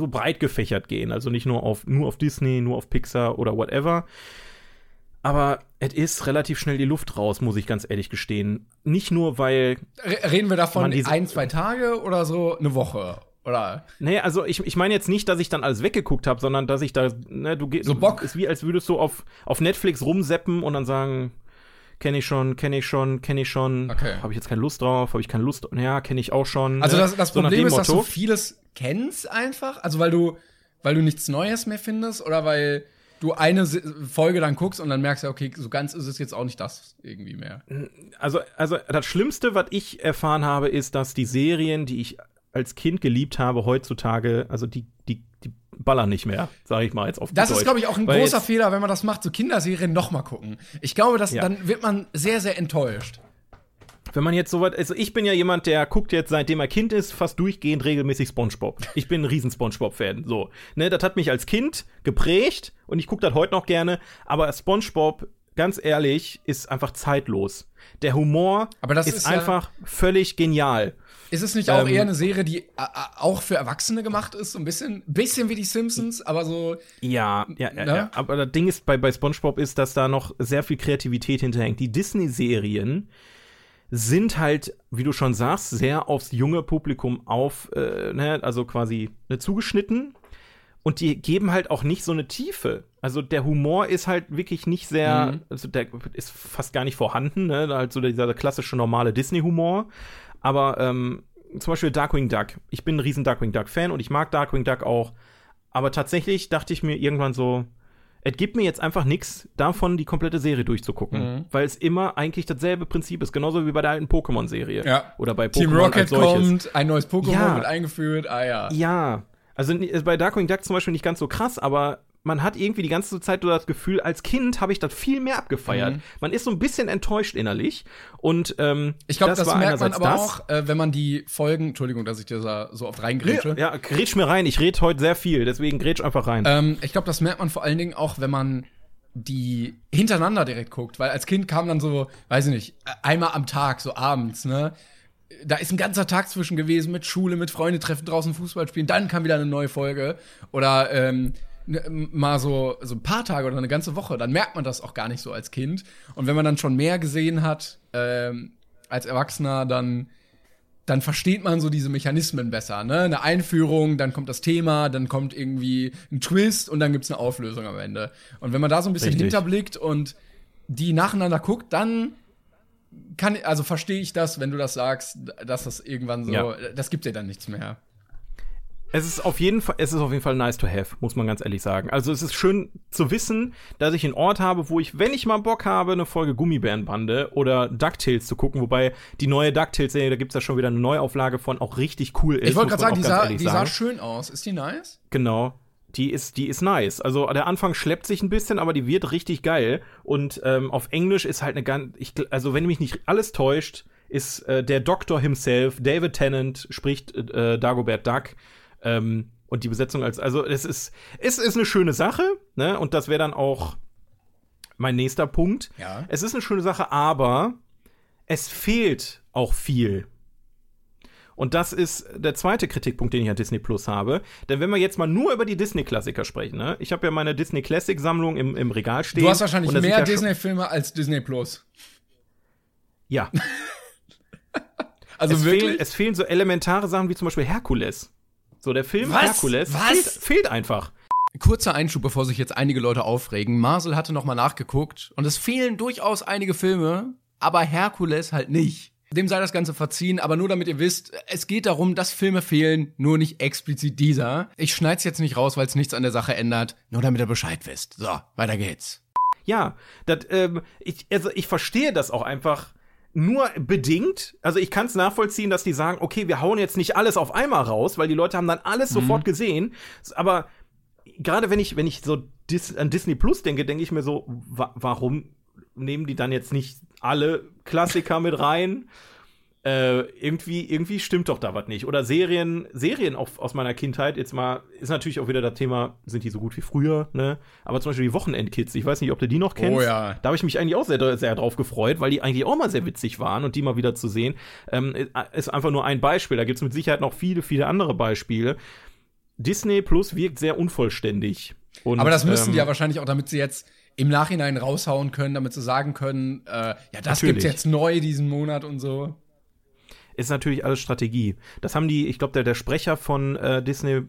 breit gefächert gehen. Also nicht nur auf Disney, nur auf Pixar oder whatever. Aber es ist relativ schnell die Luft raus, muss ich ganz ehrlich gestehen. Nicht nur, weil Reden wir davon 1-2 Tage oder so, eine Woche? Oder? Nee, also ich meine jetzt nicht, dass ich dann alles weggeguckt habe, sondern dass ich da, ne, du gehst so Bock. Ist wie, als würdest du auf Netflix rumseppen und dann sagen, kenne ich schon. Okay. Habe ich jetzt keine Lust drauf, ja, kenne ich auch schon. Also das Problem ist, dass du vieles kennst einfach, also weil du nichts Neues mehr findest oder weil du eine Folge dann guckst und dann merkst du, okay, so ganz ist es jetzt auch nicht das irgendwie mehr. Also das Schlimmste, was ich erfahren habe, ist, dass die Serien, die ich als Kind geliebt habe, heutzutage, also die ballern nicht mehr, sag ich mal jetzt auf Das Deutsch. Ist, glaube ich, auch ein großer Fehler, wenn man das macht, so Kinderserien noch mal gucken. Ich glaube, dass dann wird man sehr, sehr enttäuscht. Wenn man jetzt so weit, also ich bin ja jemand, der guckt jetzt, seitdem er Kind ist, fast durchgehend regelmäßig SpongeBob. Ich bin ein riesen SpongeBob-Fan, so. Ne, das hat mich als Kind geprägt und ich gucke das heute noch gerne, aber SpongeBob, ganz ehrlich, ist einfach zeitlos. Der Humor ist einfach völlig genial. Ist es nicht auch eher eine Serie, die auch für Erwachsene gemacht ist? So ein bisschen wie die Simpsons, aber so. Ja. Aber das Ding ist bei SpongeBob ist, dass da noch sehr viel Kreativität hinterhängt. Die Disney-Serien sind halt, wie du schon sagst, sehr aufs junge Publikum also quasi zugeschnitten. Und die geben halt auch nicht so eine Tiefe. Also der Humor ist halt wirklich nicht sehr, also der ist fast gar nicht vorhanden, ne? Halt so dieser klassische normale Disney-Humor. Aber zum Beispiel Darkwing Duck. Ich bin ein riesen Darkwing Duck-Fan und ich mag Darkwing Duck auch. Aber tatsächlich dachte ich mir irgendwann so, es gibt mir jetzt einfach nichts davon, die komplette Serie durchzugucken. Mhm. Weil es immer eigentlich dasselbe Prinzip ist. Genauso wie bei der alten Pokémon-Serie. Ja. Oder bei Pokémon Team Rocket kommt, ein neues Pokémon wird eingeführt. Ah ja. Ja. Also bei Darkwing Duck zum Beispiel nicht ganz so krass, aber man hat irgendwie die ganze Zeit so das Gefühl, als Kind habe ich das viel mehr abgefeiert. Mhm. Man ist so ein bisschen enttäuscht innerlich. Und ich glaube, das merkt man aber auch, wenn man die Folgen Entschuldigung, dass ich dir so oft reingrätsche. Ja, grätsch mir rein. Ich rede heute sehr viel, deswegen grätsch einfach rein. Ich glaube, das merkt man vor allen Dingen auch, wenn man die hintereinander direkt guckt. Weil als Kind kam dann so, weiß ich nicht, einmal am Tag, so abends, ne? Da ist ein ganzer Tag zwischen gewesen mit Schule, mit Freunde treffen, draußen Fußball spielen. Dann kam wieder eine neue Folge. Oder mal so ein paar Tage oder eine ganze Woche. Dann merkt man das auch gar nicht so als Kind. Und wenn man dann schon mehr gesehen hat als Erwachsener, dann versteht man so diese Mechanismen besser. Ne? Eine Einführung, dann kommt das Thema, dann kommt irgendwie ein Twist und dann gibt's eine Auflösung am Ende. Und wenn man da so ein bisschen hinterblickt und die nacheinander guckt, dann also verstehe ich das, wenn du das sagst, dass das irgendwann so, das gibt dir dann nichts mehr. Es ist auf jeden Fall nice to have, muss man ganz ehrlich sagen. Also es ist schön zu wissen, dass ich einen Ort habe, wo ich, wenn ich mal Bock habe, eine Folge Gummibärenbande oder DuckTales zu gucken, wobei die neue DuckTales-Serie, da gibt es ja schon wieder eine Neuauflage von, auch richtig cool ist. Ich wollte gerade sagen, die sah schön aus. Ist die nice? Genau. Die ist nice. Also der Anfang schleppt sich ein bisschen, aber die wird richtig geil. Und auf Englisch ist halt eine ganz. Also wenn mich nicht alles täuscht, ist der Doktor himself, David Tennant, spricht Dagobert Duck. Und die Besetzung also es ist eine schöne Sache, ne? Und das wäre dann auch mein nächster Punkt. Ja. Es ist eine schöne Sache, aber es fehlt auch viel. Und das ist der zweite Kritikpunkt, den ich an Disney Plus habe. Denn wenn wir jetzt mal nur über die Disney-Klassiker sprechen, ne? Ich habe ja meine Disney-Classic-Sammlung im Regal stehen. Du hast wahrscheinlich mehr Disney-Filme als Disney Plus. Ja. Also wirklich? Es fehlen so elementare Sachen wie zum Beispiel Herkules. So, der Film Herkules fehlt einfach. Kurzer Einschub, bevor sich jetzt einige Leute aufregen. Marcel hatte noch mal nachgeguckt. Und es fehlen durchaus einige Filme, aber Herkules halt nicht. Dem sei das Ganze verziehen, aber nur damit ihr wisst, es geht darum, dass Filme fehlen, nur nicht explizit dieser. Ich schneid's jetzt nicht raus, weil es nichts an der Sache ändert, nur damit ihr Bescheid wisst. So, weiter geht's. Ja, ich verstehe das auch einfach nur bedingt. Also ich kann's nachvollziehen, dass die sagen, okay, wir hauen jetzt nicht alles auf einmal raus, weil die Leute haben dann alles sofort gesehen. Aber gerade wenn ich so an Disney Plus denke, denke ich mir so, warum nehmen die dann jetzt nicht alle Klassiker mit rein? Irgendwie stimmt doch da was nicht. Oder Serien aus meiner Kindheit, jetzt mal, ist natürlich auch wieder das Thema, sind die so gut wie früher, ne? Aber zum Beispiel die Wochenendkids, ich weiß nicht, ob du die noch kennst. Oh ja. Da habe ich mich eigentlich auch sehr, sehr drauf gefreut, weil die eigentlich auch mal sehr witzig waren und die mal wieder zu sehen. Ist einfach nur ein Beispiel, da gibt's mit Sicherheit noch viele, viele andere Beispiele. Disney Plus wirkt sehr unvollständig. Und, aber das müssen die ja wahrscheinlich auch, damit sie jetzt im Nachhinein raushauen können, damit sie sagen können, ja, das natürlich. Gibt's jetzt neu diesen Monat und so. Ist natürlich alles Strategie. Das haben die, ich glaube, der Sprecher von Disney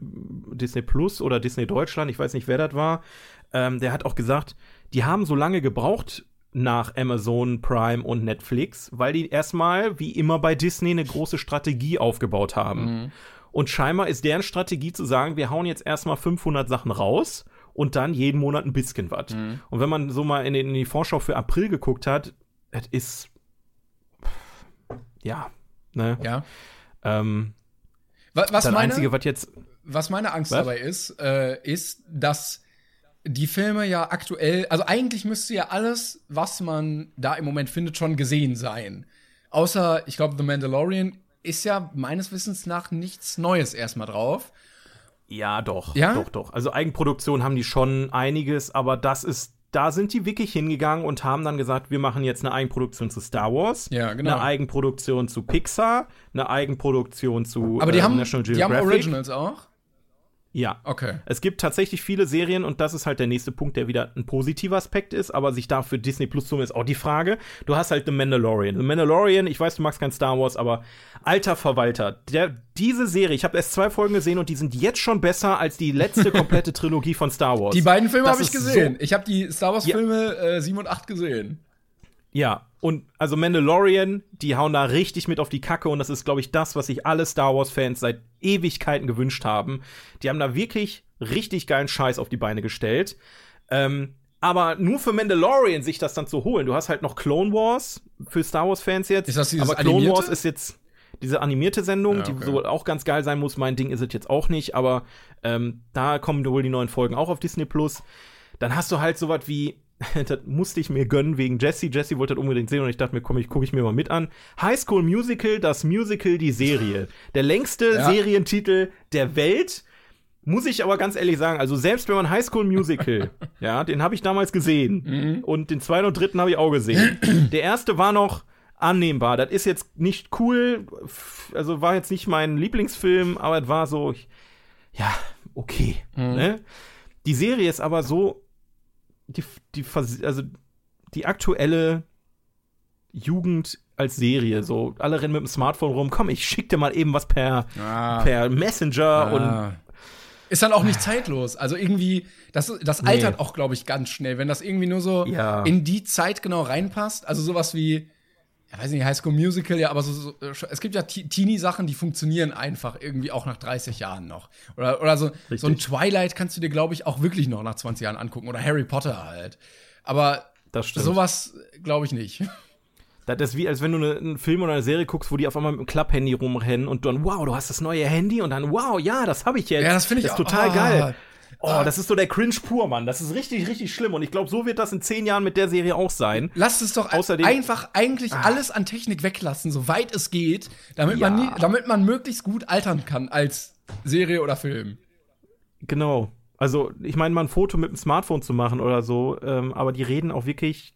Plus oder Disney Deutschland, ich weiß nicht, wer das war, der hat auch gesagt, die haben so lange gebraucht nach Amazon Prime und Netflix, weil die erstmal, wie immer bei Disney, eine große Strategie aufgebaut haben. Mhm. Und scheinbar ist deren Strategie zu sagen, wir hauen jetzt erstmal 500 Sachen raus und dann jeden Monat ein bisschen was. Mhm. Und wenn man so mal in die Vorschau für April geguckt hat, es ist, ja, ne? Ja. Was meine Angst dabei ist, ist, dass die Filme ja aktuell, also eigentlich müsste ja alles, was man da im Moment findet, schon gesehen sein. Außer, ich glaube, The Mandalorian ist ja meines Wissens nach nichts Neues erstmal drauf. Ja, doch. Ja? Doch. Also Eigenproduktion haben die schon einiges, aber da sind die wirklich hingegangen und haben dann gesagt, wir machen jetzt eine Eigenproduktion zu Star Wars, ja, genau. Eine Eigenproduktion zu Pixar, eine Eigenproduktion zu National Geographic. Die haben Originals auch? Ja. Okay. Es gibt tatsächlich viele Serien und das ist halt der nächste Punkt, der wieder ein positiver Aspekt ist, aber sich da für Disney Plus zu ist auch die Frage. Du hast halt The Mandalorian. The Mandalorian, ich weiß, du magst kein Star Wars, aber alter Verwalter, diese Serie, ich habe erst 2 Folgen gesehen und die sind jetzt schon besser als die letzte komplette Trilogie von Star Wars. Die beiden Filme habe ich gesehen. So, ich habe die Star Wars Filme 7 und 8 gesehen. Ja, und also Mandalorian, die hauen da richtig mit auf die Kacke und das ist, glaube ich, das, was sich alle Star Wars-Fans seit Ewigkeiten gewünscht haben. Die haben da wirklich richtig geilen Scheiß auf die Beine gestellt. Aber nur für Mandalorian sich das dann zu holen. Du hast halt noch Clone Wars für Star Wars-Fans jetzt. Ist das dieses aber Clone animierte? Wars ist jetzt diese animierte Sendung, ja, okay. Die so auch ganz geil sein muss. Mein Ding ist es jetzt auch nicht, aber da kommen wohl die neuen Folgen auch auf Disney Plus. Dann hast du halt sowas wie das musste ich mir gönnen wegen Jesse. Jesse wollte das unbedingt sehen und ich dachte mir, komm, gucke ich mir mal mit an. High School Musical, das Musical, die Serie. Der längste Serientitel der Welt, muss ich aber ganz ehrlich sagen. Also selbst wenn man High School Musical, ja, den habe ich damals gesehen. Mhm. Und den 2. und 3. habe ich auch gesehen. Der 1. war noch annehmbar. Das ist jetzt nicht cool, also war jetzt nicht mein Lieblingsfilm, aber es war so, ja, okay. Mhm. Ne? Die Serie ist aber so die aktuelle Jugend als Serie, so alle rennen mit dem Smartphone rum, komm, ich schick dir mal eben was per Messenger und ist dann auch nicht zeitlos, also irgendwie das altert auch, glaube ich, ganz schnell, wenn das irgendwie nur so in die Zeit genau reinpasst, also sowas wie, ja, weiß nicht, High School Musical, ja, aber so, es gibt ja Teenie-Sachen, die funktionieren einfach irgendwie auch nach 30 Jahren noch. Oder so ein Twilight kannst du dir, glaube ich, auch wirklich noch nach 20 Jahren angucken. Oder Harry Potter halt. Aber sowas, glaube ich, nicht. Das ist wie, als wenn du einen Film oder eine Serie guckst, wo die auf einmal mit einem Klapp-Handy rumrennen und dann, wow, du hast das neue Handy und dann, wow, ja, das habe ich jetzt. Ja, das finde ich auch. Das ist total geil. Oh, das ist so der Cringe pur, Mann. Das ist richtig, richtig schlimm. Und ich glaube, so wird das in 10 Jahren mit der Serie auch sein. Lasst es doch einfach eigentlich alles an Technik weglassen, soweit es geht, damit man möglichst gut altern kann als Serie oder Film. Genau. Also, ich meine, mal ein Foto mit dem Smartphone zu machen oder so, aber die reden auch wirklich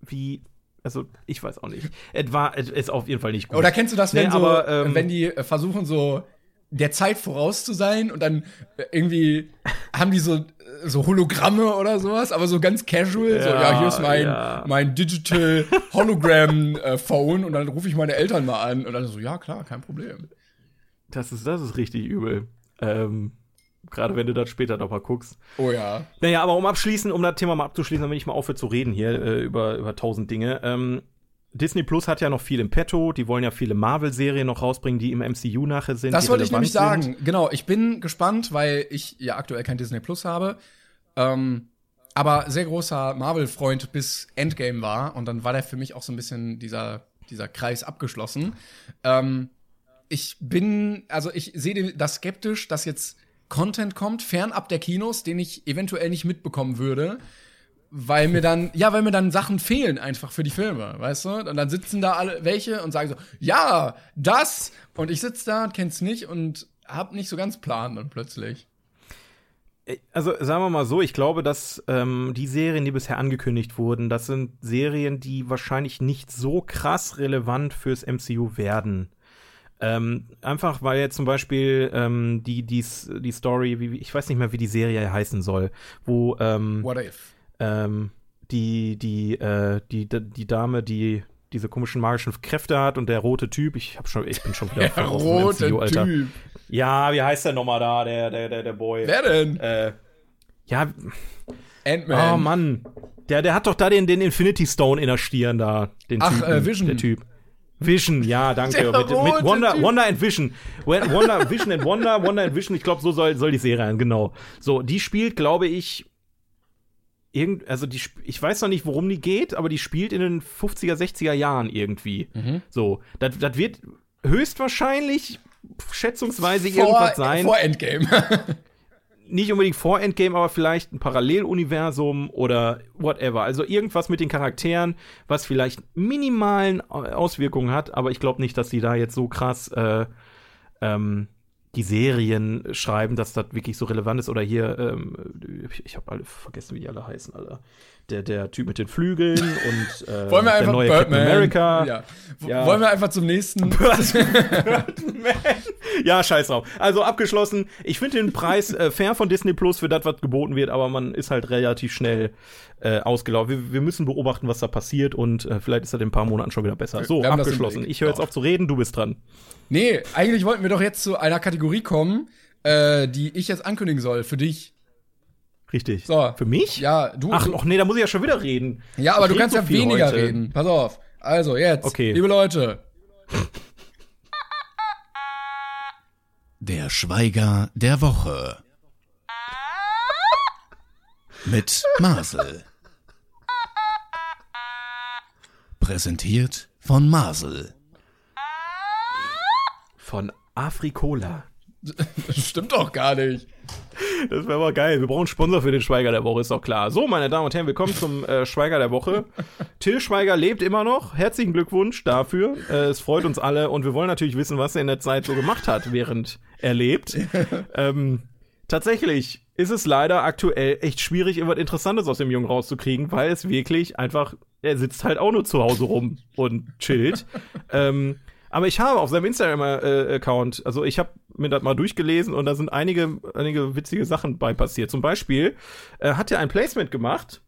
wie Also, ich weiß auch nicht. Es ist auf jeden Fall nicht gut. Oder kennst du das, wenn die versuchen, so der Zeit voraus zu sein und dann irgendwie haben die so Hologramme oder sowas, aber so ganz casual, hier ist mein Digital Hologram Phone und dann rufe ich meine Eltern mal an und dann so, ja klar, kein Problem. Das ist richtig übel. Gerade wenn du das später noch mal guckst. Oh ja. Naja, aber um das Thema mal abzuschließen, damit ich mal aufhöre zu reden hier über 1000 Dinge, Disney Plus hat ja noch viel im Petto. Die wollen ja viele Marvel-Serien noch rausbringen, die im MCU nachher sind. Das wollte ich nämlich sagen. Genau, ich bin gespannt, weil ich ja aktuell kein Disney Plus habe. Aber sehr großer Marvel-Freund bis Endgame war. Und dann war der für mich auch so ein bisschen dieser Kreis abgeschlossen. Ich sehe das skeptisch, dass jetzt Content kommt, fernab der Kinos, den ich eventuell nicht mitbekommen würde. Weil mir dann Sachen fehlen einfach für die Filme, weißt du? Und dann sitzen da alle welche und sagen so, ja, das! Und ich sitze da und kenn's nicht und hab nicht so ganz Plan dann plötzlich. Also, sagen wir mal so, ich glaube, dass die Serien, die bisher angekündigt wurden, das sind Serien, die wahrscheinlich nicht so krass relevant fürs MCU werden. Einfach, weil jetzt zum Beispiel die Story, ich weiß nicht mehr, wie die Serie heißen soll, wo What If? die Dame, die diese komischen magischen Kräfte hat und der rote Typ, ich bin schon wieder raus aus dem MCU, Alter. Typ. Ja, wie heißt der nochmal da, der Boy? Wer denn? Ant-Man. Oh Mann, der hat doch da den Infinity Stone in der Stirn da, den Typen. Ach, Vision. Der Typ. Vision, ja, danke. Mit Wanda and Vision. Wanda and Vision, ich glaube, so soll die Serie sein, genau. So, die spielt, glaube ich, ich weiß noch nicht, worum die geht, aber die spielt in den 50er, 60er Jahren irgendwie. Mhm. So, das wird höchstwahrscheinlich schätzungsweise irgendwas sein. Vor Endgame. Nicht unbedingt vor Endgame, aber vielleicht ein Paralleluniversum oder whatever. Also irgendwas mit den Charakteren, was vielleicht minimalen Auswirkungen hat, aber ich glaube nicht, dass die da jetzt so krass die Serien schreiben, dass das wirklich so relevant ist. Oder hier, ich habe alle vergessen, wie die alle heißen, Alter. Der Typ mit den Flügeln und wollen wir einfach der neue Birdman. Captain America. Ja. Ja. Wollen wir einfach zum nächsten? Birdman. Ja, scheiß drauf. Also abgeschlossen. Ich finde den Preis fair von Disney Plus für das, was geboten wird, aber man ist halt relativ schnell ausgelaufen. Wir müssen beobachten, was da passiert und vielleicht ist das in ein paar Monaten schon wieder besser. So, abgeschlossen. Ich höre jetzt auf zu reden, du bist dran. Nee, eigentlich wollten wir doch jetzt zu einer Kategorie kommen, die ich jetzt ankündigen soll für dich. Richtig. So. Für mich? Ja, du. Ach, och, nee, da muss ich ja schon wieder reden. Ja, aber du kannst ja weniger reden. Pass auf. Also, jetzt. Okay. Liebe Leute. Der Schweiger der Woche. Mit Marcel. Präsentiert von Marcel. Von Afrikola. Das stimmt doch gar nicht. Das wäre aber geil. Wir brauchen einen Sponsor für den Schweiger der Woche, ist doch klar. So, meine Damen und Herren, willkommen zum Schweiger der Woche. Til Schweiger lebt immer noch. Herzlichen Glückwunsch dafür. Es freut uns alle. Und wir wollen natürlich wissen, was er in der Zeit so gemacht hat, während er lebt. Tatsächlich ist es leider aktuell echt schwierig, irgendwas Interessantes aus dem Jungen rauszukriegen, weil es wirklich einfach, er sitzt halt auch nur zu Hause rum und chillt. Aber ich habe auf seinem Instagram-Account, also ich habe mir das mal durchgelesen und da sind einige witzige Sachen bei passiert. Zum Beispiel hat er ein Placement gemacht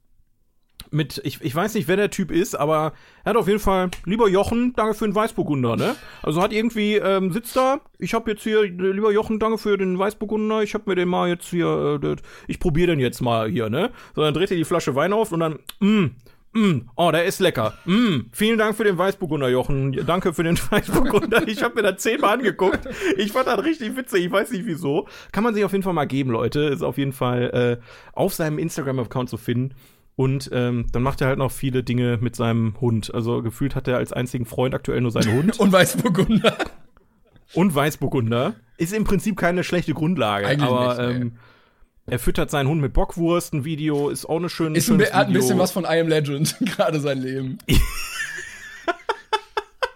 mit, ich weiß nicht, wer der Typ ist, aber er hat auf jeden Fall, lieber Jochen, danke für den Weißburgunder, ne? Also hat irgendwie, sitzt da, ich habe jetzt hier, lieber Jochen, danke für den Weißburgunder, ich habe mir den mal jetzt hier, ich probiere den jetzt mal hier, ne? So, dann dreht er die Flasche Wein auf und dann, oh, der ist lecker. Vielen Dank für den Weißburgunder, Jochen. Danke für den Weißburgunder. Ich habe mir das 10-mal angeguckt. Ich fand das richtig witzig. Ich weiß nicht, wieso. Kann man sich auf jeden Fall mal geben, Leute. Ist auf jeden Fall auf seinem Instagram-Account zu finden. Und dann macht er halt noch viele Dinge mit seinem Hund. Also gefühlt hat er als einzigen Freund aktuell nur seinen Hund. Und Weißburgunder. Und Weißburgunder. Ist im Prinzip keine schlechte Grundlage. Eigentlich aber nicht, er füttert seinen Hund mit Bockwurst, ein Video, ist auch eine schöne Sache. Er hat ein bisschen was von I Am Legend, gerade sein Leben.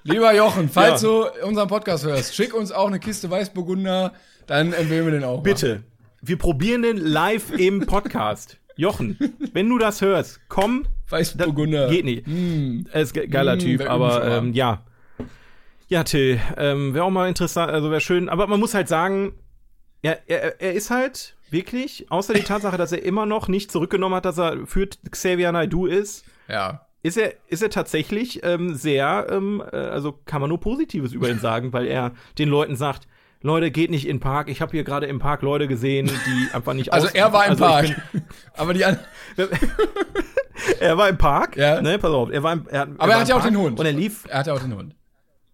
Lieber Jochen, falls du unseren Podcast hörst, schick uns auch eine Kiste Weißburgunder, dann empfehlen wir den auch. Bitte, wir probieren den live im Podcast. Jochen, wenn du das hörst, komm. Weißburgunder. Geht nicht. Er ist geiler Typ, aber ja. Ja, Till, wäre auch mal interessant, also wäre schön. Aber man muss halt sagen, ja, er ist halt wirklich, außer die Tatsache, dass er immer noch nicht zurückgenommen hat, dass er für Xavier Naidoo ist, ja. Ist er tatsächlich sehr, also kann man nur Positives über ihn sagen, weil er den Leuten sagt, Leute, geht nicht in den Park. Ich habe hier gerade im Park Leute gesehen, die einfach nicht Also er war im Park. Aber die anderen Er war im Park? Ja. Ne, pass auf. Aber er hatte auch den Hund. Und er lief. Er hatte auch den Hund.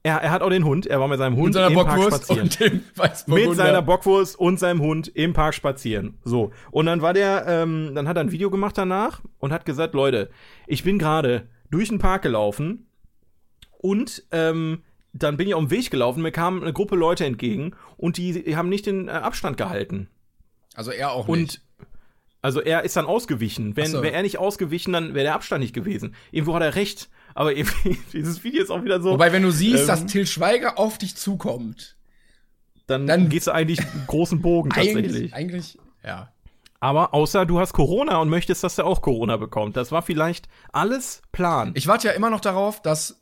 Er hat auch den Hund, er war mit seinem Hund im Park spazieren. Mit seiner Bockwurst und seinem Hund im Park spazieren. So. Und dann war der, dann hat er ein Video gemacht danach und hat gesagt, Leute, ich bin gerade durch den Park gelaufen und dann bin ich auf dem Weg gelaufen, mir kam eine Gruppe Leute entgegen und die haben nicht den Abstand gehalten. Also er auch nicht. Also er ist dann ausgewichen. Wenn, wäre er nicht ausgewichen, dann wäre der Abstand nicht gewesen. Irgendwo hat er recht. Aber dieses Video ist auch wieder so. Wobei, wenn du siehst, dass Til Schweiger auf dich zukommt, dann gehst du eigentlich einen großen Bogen tatsächlich. Eigentlich, ja. Aber außer du hast Corona und möchtest, dass der auch Corona bekommt. Das war vielleicht alles Plan. Ich warte ja immer noch darauf, dass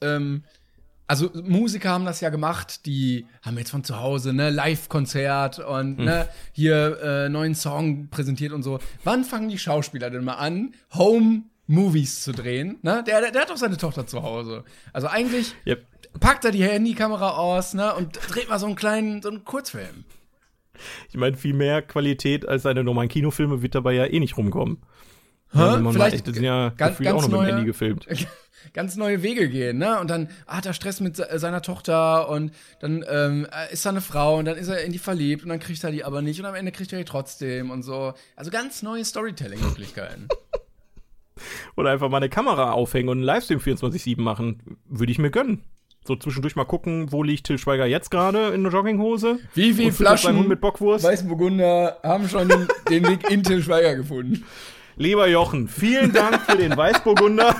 Also Musiker haben das ja gemacht, die haben jetzt von zu Hause, ne, Live-Konzert und ne, hier neuen Song präsentiert und so. Wann fangen die Schauspieler denn mal an, Home-Movies zu drehen? Ne? Der hat doch seine Tochter zu Hause. Also eigentlich packt er die Handykamera aus, ne, und dreht mal so einen Kurzfilm. Ich meine, viel mehr Qualität als seine normalen Kinofilme wird dabei ja eh nicht rumkommen. Man vielleicht sind ja gefühlt auch noch mit dem Handy gefilmt. Ganz neue Wege gehen, ne? Und dann hat er Stress mit seiner Tochter und dann ist da eine Frau und dann ist er in die verliebt und dann kriegt er die aber nicht und am Ende kriegt er die trotzdem und so. Also ganz neue Storytelling-Möglichkeiten. Oder einfach mal eine Kamera aufhängen und einen Livestream 24/7 machen. Würde ich mir gönnen. So zwischendurch mal gucken, wo liegt Til Schweiger jetzt gerade in der Jogginghose? Wie viele Flaschen mit Bockwurst? Weißburgunder haben schon den Weg in Til Schweiger gefunden. Lieber Jochen, vielen Dank für den Weißburgunder.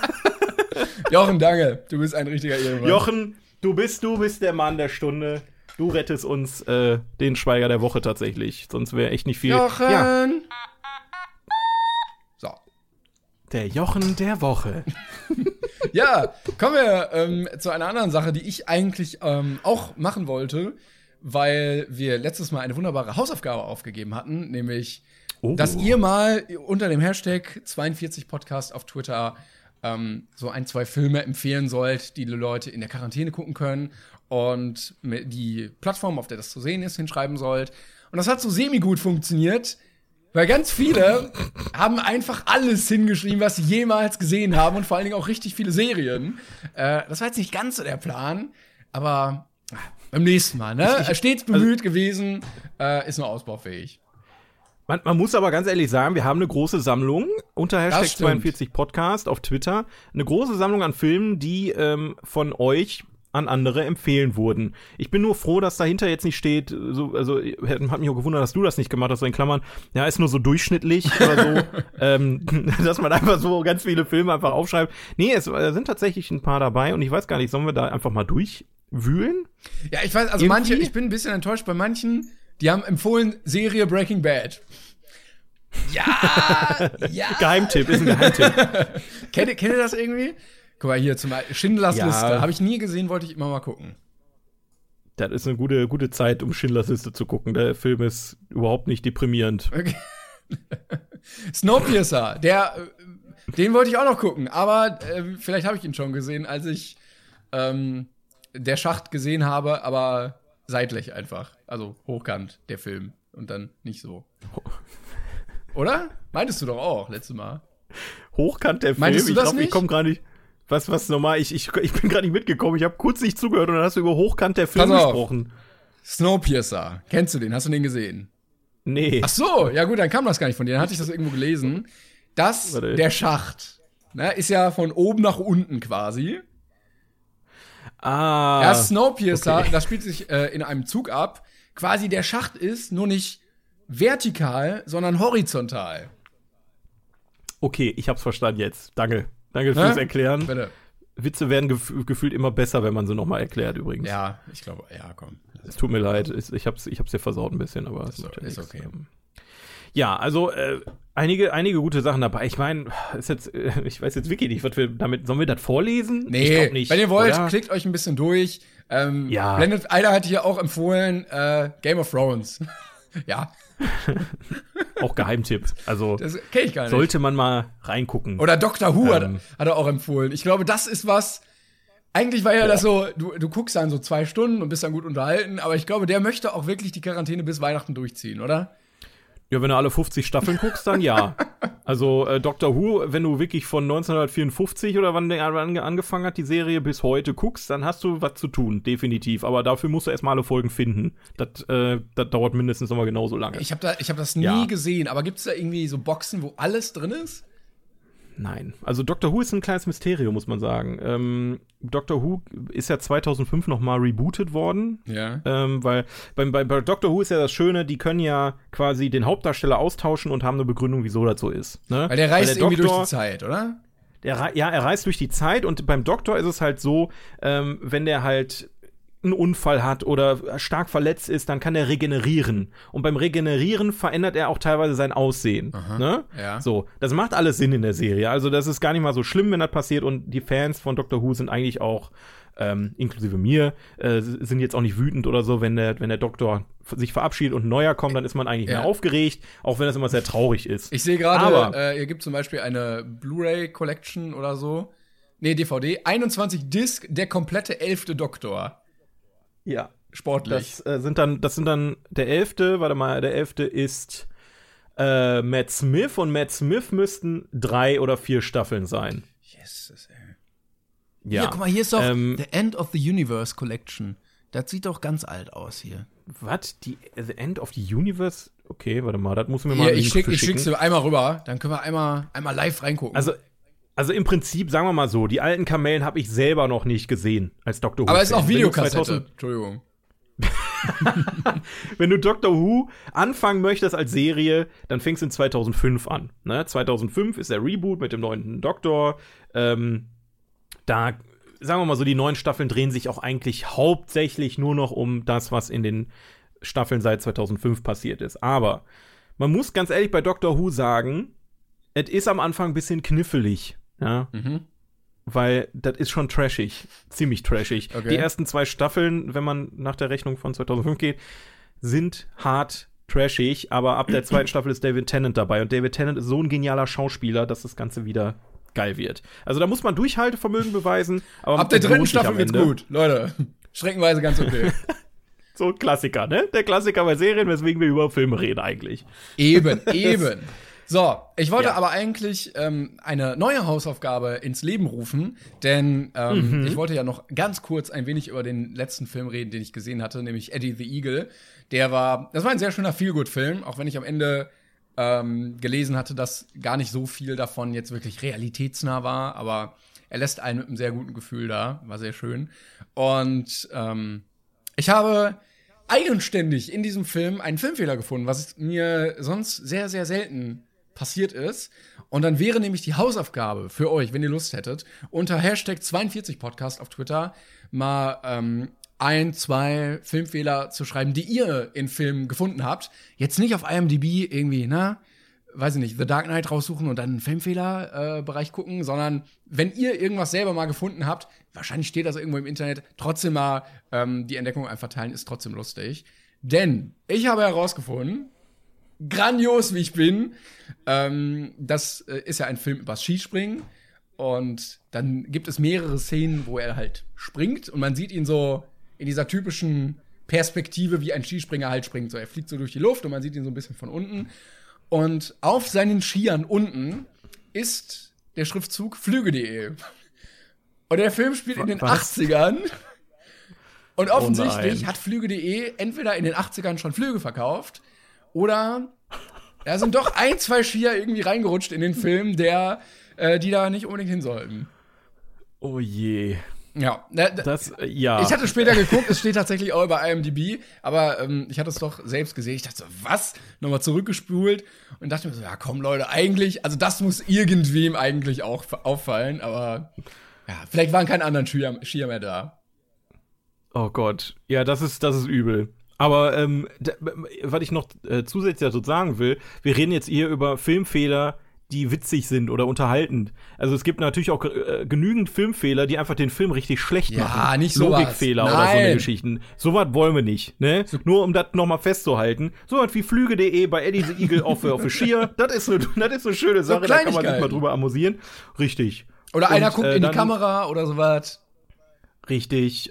Jochen, danke. Du bist ein richtiger Ehrenmann. Jochen, du bist der Mann der Stunde. Du rettest uns den Schweiger der Woche tatsächlich. Sonst wäre echt nicht viel. Jochen! Ja. So. Der Jochen der Woche. Ja, kommen wir zu einer anderen Sache, die ich eigentlich auch machen wollte, weil wir letztes Mal eine wunderbare Hausaufgabe aufgegeben hatten, nämlich, dass ihr mal unter dem Hashtag 42podcast auf Twitter so ein, zwei Filme empfehlen sollt, die Leute in der Quarantäne gucken können und die Plattform, auf der das zu sehen ist, hinschreiben sollt. Und das hat so semi-gut funktioniert, weil ganz viele haben einfach alles hingeschrieben, was sie jemals gesehen haben und vor allen Dingen auch richtig viele Serien. Das war jetzt nicht ganz so der Plan, aber beim nächsten Mal, ne? Stets bemüht gewesen, ist nur ausbaufähig. Man muss aber ganz ehrlich sagen, wir haben eine große Sammlung unter Hashtag 42podcast auf Twitter. Eine große Sammlung an Filmen, die von euch an andere empfehlen wurden. Ich bin nur froh, dass dahinter jetzt nicht steht, so, also hat mich auch gewundert, dass du das nicht gemacht hast, so in Klammern, ja, ist nur so durchschnittlich oder so, dass man einfach so ganz viele Filme einfach aufschreibt. Nee, es sind tatsächlich ein paar dabei und ich weiß gar nicht, sollen wir da einfach mal durchwühlen? Ja, ich weiß, also manche, ich bin ein bisschen enttäuscht bei manchen, die haben empfohlen Serie Breaking Bad. Ja, ja. Geheimtipp, ist ein Geheimtipp. Kennt ihr das irgendwie? Guck mal hier, zum Beispiel Schindlers Liste. Habe ich nie gesehen, wollte ich immer mal gucken. Das ist eine gute Zeit, um Schindlers Liste zu gucken. Der Film ist überhaupt nicht deprimierend. Okay. Snowpiercer, den wollte ich auch noch gucken. Aber vielleicht habe ich ihn schon gesehen, als ich Der Schacht gesehen habe, aber seitlich einfach. Also hochkant, der Film. Und dann nicht so. Oder? Meintest du doch auch, letztes Mal. Hochkant, der Film? Meintest du das nicht? Ich komme gerade nicht. Was nochmal? Ich bin gerade nicht mitgekommen. Ich habe kurz nicht zugehört und dann hast du über Hochkant, der Film gesprochen. Snowpiercer. Kennst du den? Hast du den gesehen? Nee. Ach so. Ja gut, dann kam das gar nicht von dir. Dann hatte ich das irgendwo gelesen. Der Schacht, ne, ist ja von oben nach unten quasi. Ah. Ja, Snowpiercer, okay. Das spielt sich in einem Zug ab. Quasi der Schacht ist nur nicht vertikal, sondern horizontal. Okay, ich hab's verstanden jetzt. Danke fürs Erklären. Bitte. Witze werden gefühlt immer besser, wenn man sie nochmal erklärt übrigens. Ja, ich glaube, ja, komm. Es tut mir leid, ich hab's dir versaut ein bisschen, aber es ist okay. Ja, also einige gute Sachen dabei. Ich meine, ich weiß jetzt wirklich nicht, was wir damit. Sollen wir das vorlesen? Nee, ich glaub nicht. Wenn ihr wollt, klickt euch ein bisschen durch. Ja. Einer hat hier auch empfohlen, Game of Thrones. Ja. Auch Geheimtipp. Also, das kenn ich gar nicht. Sollte man mal reingucken. Oder Doctor Who hat er auch empfohlen. Ich glaube, das ist was. Eigentlich war ja das so, du guckst dann so 2 Stunden und bist dann gut unterhalten, aber ich glaube, der möchte auch wirklich die Quarantäne bis Weihnachten durchziehen, oder? Ja, wenn du alle 50 Staffeln guckst, dann ja. Also Doctor Who, wenn du wirklich von 1954 oder wann der angefangen hat, die Serie bis heute guckst, dann hast du was zu tun, definitiv. Aber dafür musst du erstmal alle Folgen finden. Das dauert mindestens nochmal genauso lange. Ich hab das nie gesehen, aber gibt's da irgendwie so Boxen, wo alles drin ist? Nein. Also Doctor Who ist ein kleines Mysterium, muss man sagen. Doctor Who ist ja 2005 nochmal rebootet worden. Ja. Weil bei Doctor Who ist ja das Schöne, die können ja quasi den Hauptdarsteller austauschen und haben eine Begründung, wieso das so ist. Ne? Weil der reist irgendwie durch die Zeit, oder? Er reist durch die Zeit und beim Doktor ist es halt so, wenn der halt einen Unfall hat oder stark verletzt ist, dann kann er regenerieren. Und beim Regenerieren verändert er auch teilweise sein Aussehen. Aha, ne? Ja. So, das macht alles Sinn in der Serie. Also das ist gar nicht mal so schlimm, wenn das passiert. Und die Fans von Doctor Who sind eigentlich auch, inklusive mir, sind jetzt auch nicht wütend oder so, wenn der Doktor sich verabschiedet und ein neuer kommt, dann ist man eigentlich mehr aufgeregt, auch wenn das immer sehr traurig ist. Ich sehe gerade, ihr gibt zum Beispiel eine Blu-ray-Collection oder so. Nee, DVD. 21 Disc, der komplette 11. Doktor. Ja. Sportlich. Das sind dann der 11., warte mal, der 11. ist Matt Smith und Matt Smith müssten 3 oder 4 Staffeln sein. Jesus, ey. Ja. Hier, guck mal, hier ist doch The End of the Universe Collection. Das sieht doch ganz alt aus hier. Was? The End of the Universe? Okay, warte mal, das musst du mir mal einen Link schicken. Ich schick's dir einmal rüber, dann können wir einmal live reingucken. Also im Prinzip, sagen wir mal so, die alten Kamellen habe ich selber noch nicht gesehen als Doctor Who. Aber es ist auch Videokassette. Entschuldigung. Wenn du Doctor Who anfangen möchtest als Serie, dann fängst du in 2005 an. Ne? 2005 ist der Reboot mit dem 9. Doktor. Da, sagen wir mal so, die 9 Staffeln drehen sich auch eigentlich hauptsächlich nur noch um das, was in den Staffeln seit 2005 passiert ist. Aber man muss ganz ehrlich bei Doctor Who sagen, es ist am Anfang ein bisschen knifflig, ja. Mhm. Weil das ist schon trashig, ziemlich trashig. Okay. Die ersten 2 Staffeln, wenn man nach der Rechnung von 2005 geht, sind hart trashig, aber ab der 2. Staffel ist David Tennant dabei. Und David Tennant ist so ein genialer Schauspieler, dass das Ganze wieder geil wird. Also da muss man Durchhaltevermögen beweisen. Aber ab der 3. Staffel wird's gut, Leute. Streckenweise ganz okay. So ein Klassiker, ne? Der Klassiker bei Serien, weswegen wir über Filme reden eigentlich. Eben. So, ich wollte aber eigentlich eine neue Hausaufgabe ins Leben rufen, denn ich wollte ja noch ganz kurz ein wenig über den letzten Film reden, den ich gesehen hatte, nämlich Eddie the Eagle. Das war ein sehr schöner Feel-Good-Film, auch wenn ich am Ende gelesen hatte, dass gar nicht so viel davon jetzt wirklich realitätsnah war, aber er lässt einen mit einem sehr guten Gefühl da, war sehr schön. Und ich habe eigenständig in diesem Film einen Filmfehler gefunden, was mir sonst sehr, sehr selten passiert ist. Und dann wäre nämlich die Hausaufgabe für euch, wenn ihr Lust hättet, unter #42podcast auf Twitter mal 1, 2 Filmfehler zu schreiben, die ihr in Filmen gefunden habt. Jetzt nicht auf IMDb irgendwie, weiß ich nicht, The Dark Knight raussuchen und dann einen Filmfehler-Bereich gucken, sondern wenn ihr irgendwas selber mal gefunden habt, wahrscheinlich steht das irgendwo im Internet, trotzdem mal die Entdeckung einfach teilen, ist trotzdem lustig. Denn ich habe herausgefunden, grandios wie ich bin, das ist ja ein Film übers Skispringen und dann gibt es mehrere Szenen, wo er halt springt und man sieht ihn so in dieser typischen Perspektive, wie ein Skispringer halt springt. So, er fliegt so durch die Luft und man sieht ihn so ein bisschen von unten. Und auf seinen Skiern unten ist der Schriftzug Flüge.de. Und der Film spielt in den 80ern. Und offensichtlich hat Flüge.de entweder in den 80ern schon Flüge verkauft oder da sind doch 1, 2 Skier irgendwie reingerutscht in den Film, die da nicht unbedingt hin sollten. Oh je. Ja. Ich hatte später geguckt, es steht tatsächlich auch über IMDb, aber ich hatte es doch selbst gesehen. Ich dachte so, was? Nochmal zurückgespult und dachte mir so, ja komm Leute, eigentlich, also das muss irgendwem eigentlich auch auffallen, aber ja, vielleicht waren keine anderen Skier mehr da. Oh Gott, ja, das ist übel. Aber was ich noch zusätzlich dazu sagen will, wir reden jetzt hier über Filmfehler, die witzig sind oder unterhaltend. Also es gibt natürlich auch genügend Filmfehler, die einfach den Film richtig schlecht machen. Ja, nicht sowas. Logikfehler oder so eine Geschichten. Sowas wollen wir nicht, ne? So. Nur um das nochmal festzuhalten. Sowas wie Flüge.de bei Eddie the Eagle auf Skier. Das ist eine schöne Sache, so da kann man sich mal drüber amüsieren. Richtig. Oder einer guckt in die Kamera oder sowas. Richtig,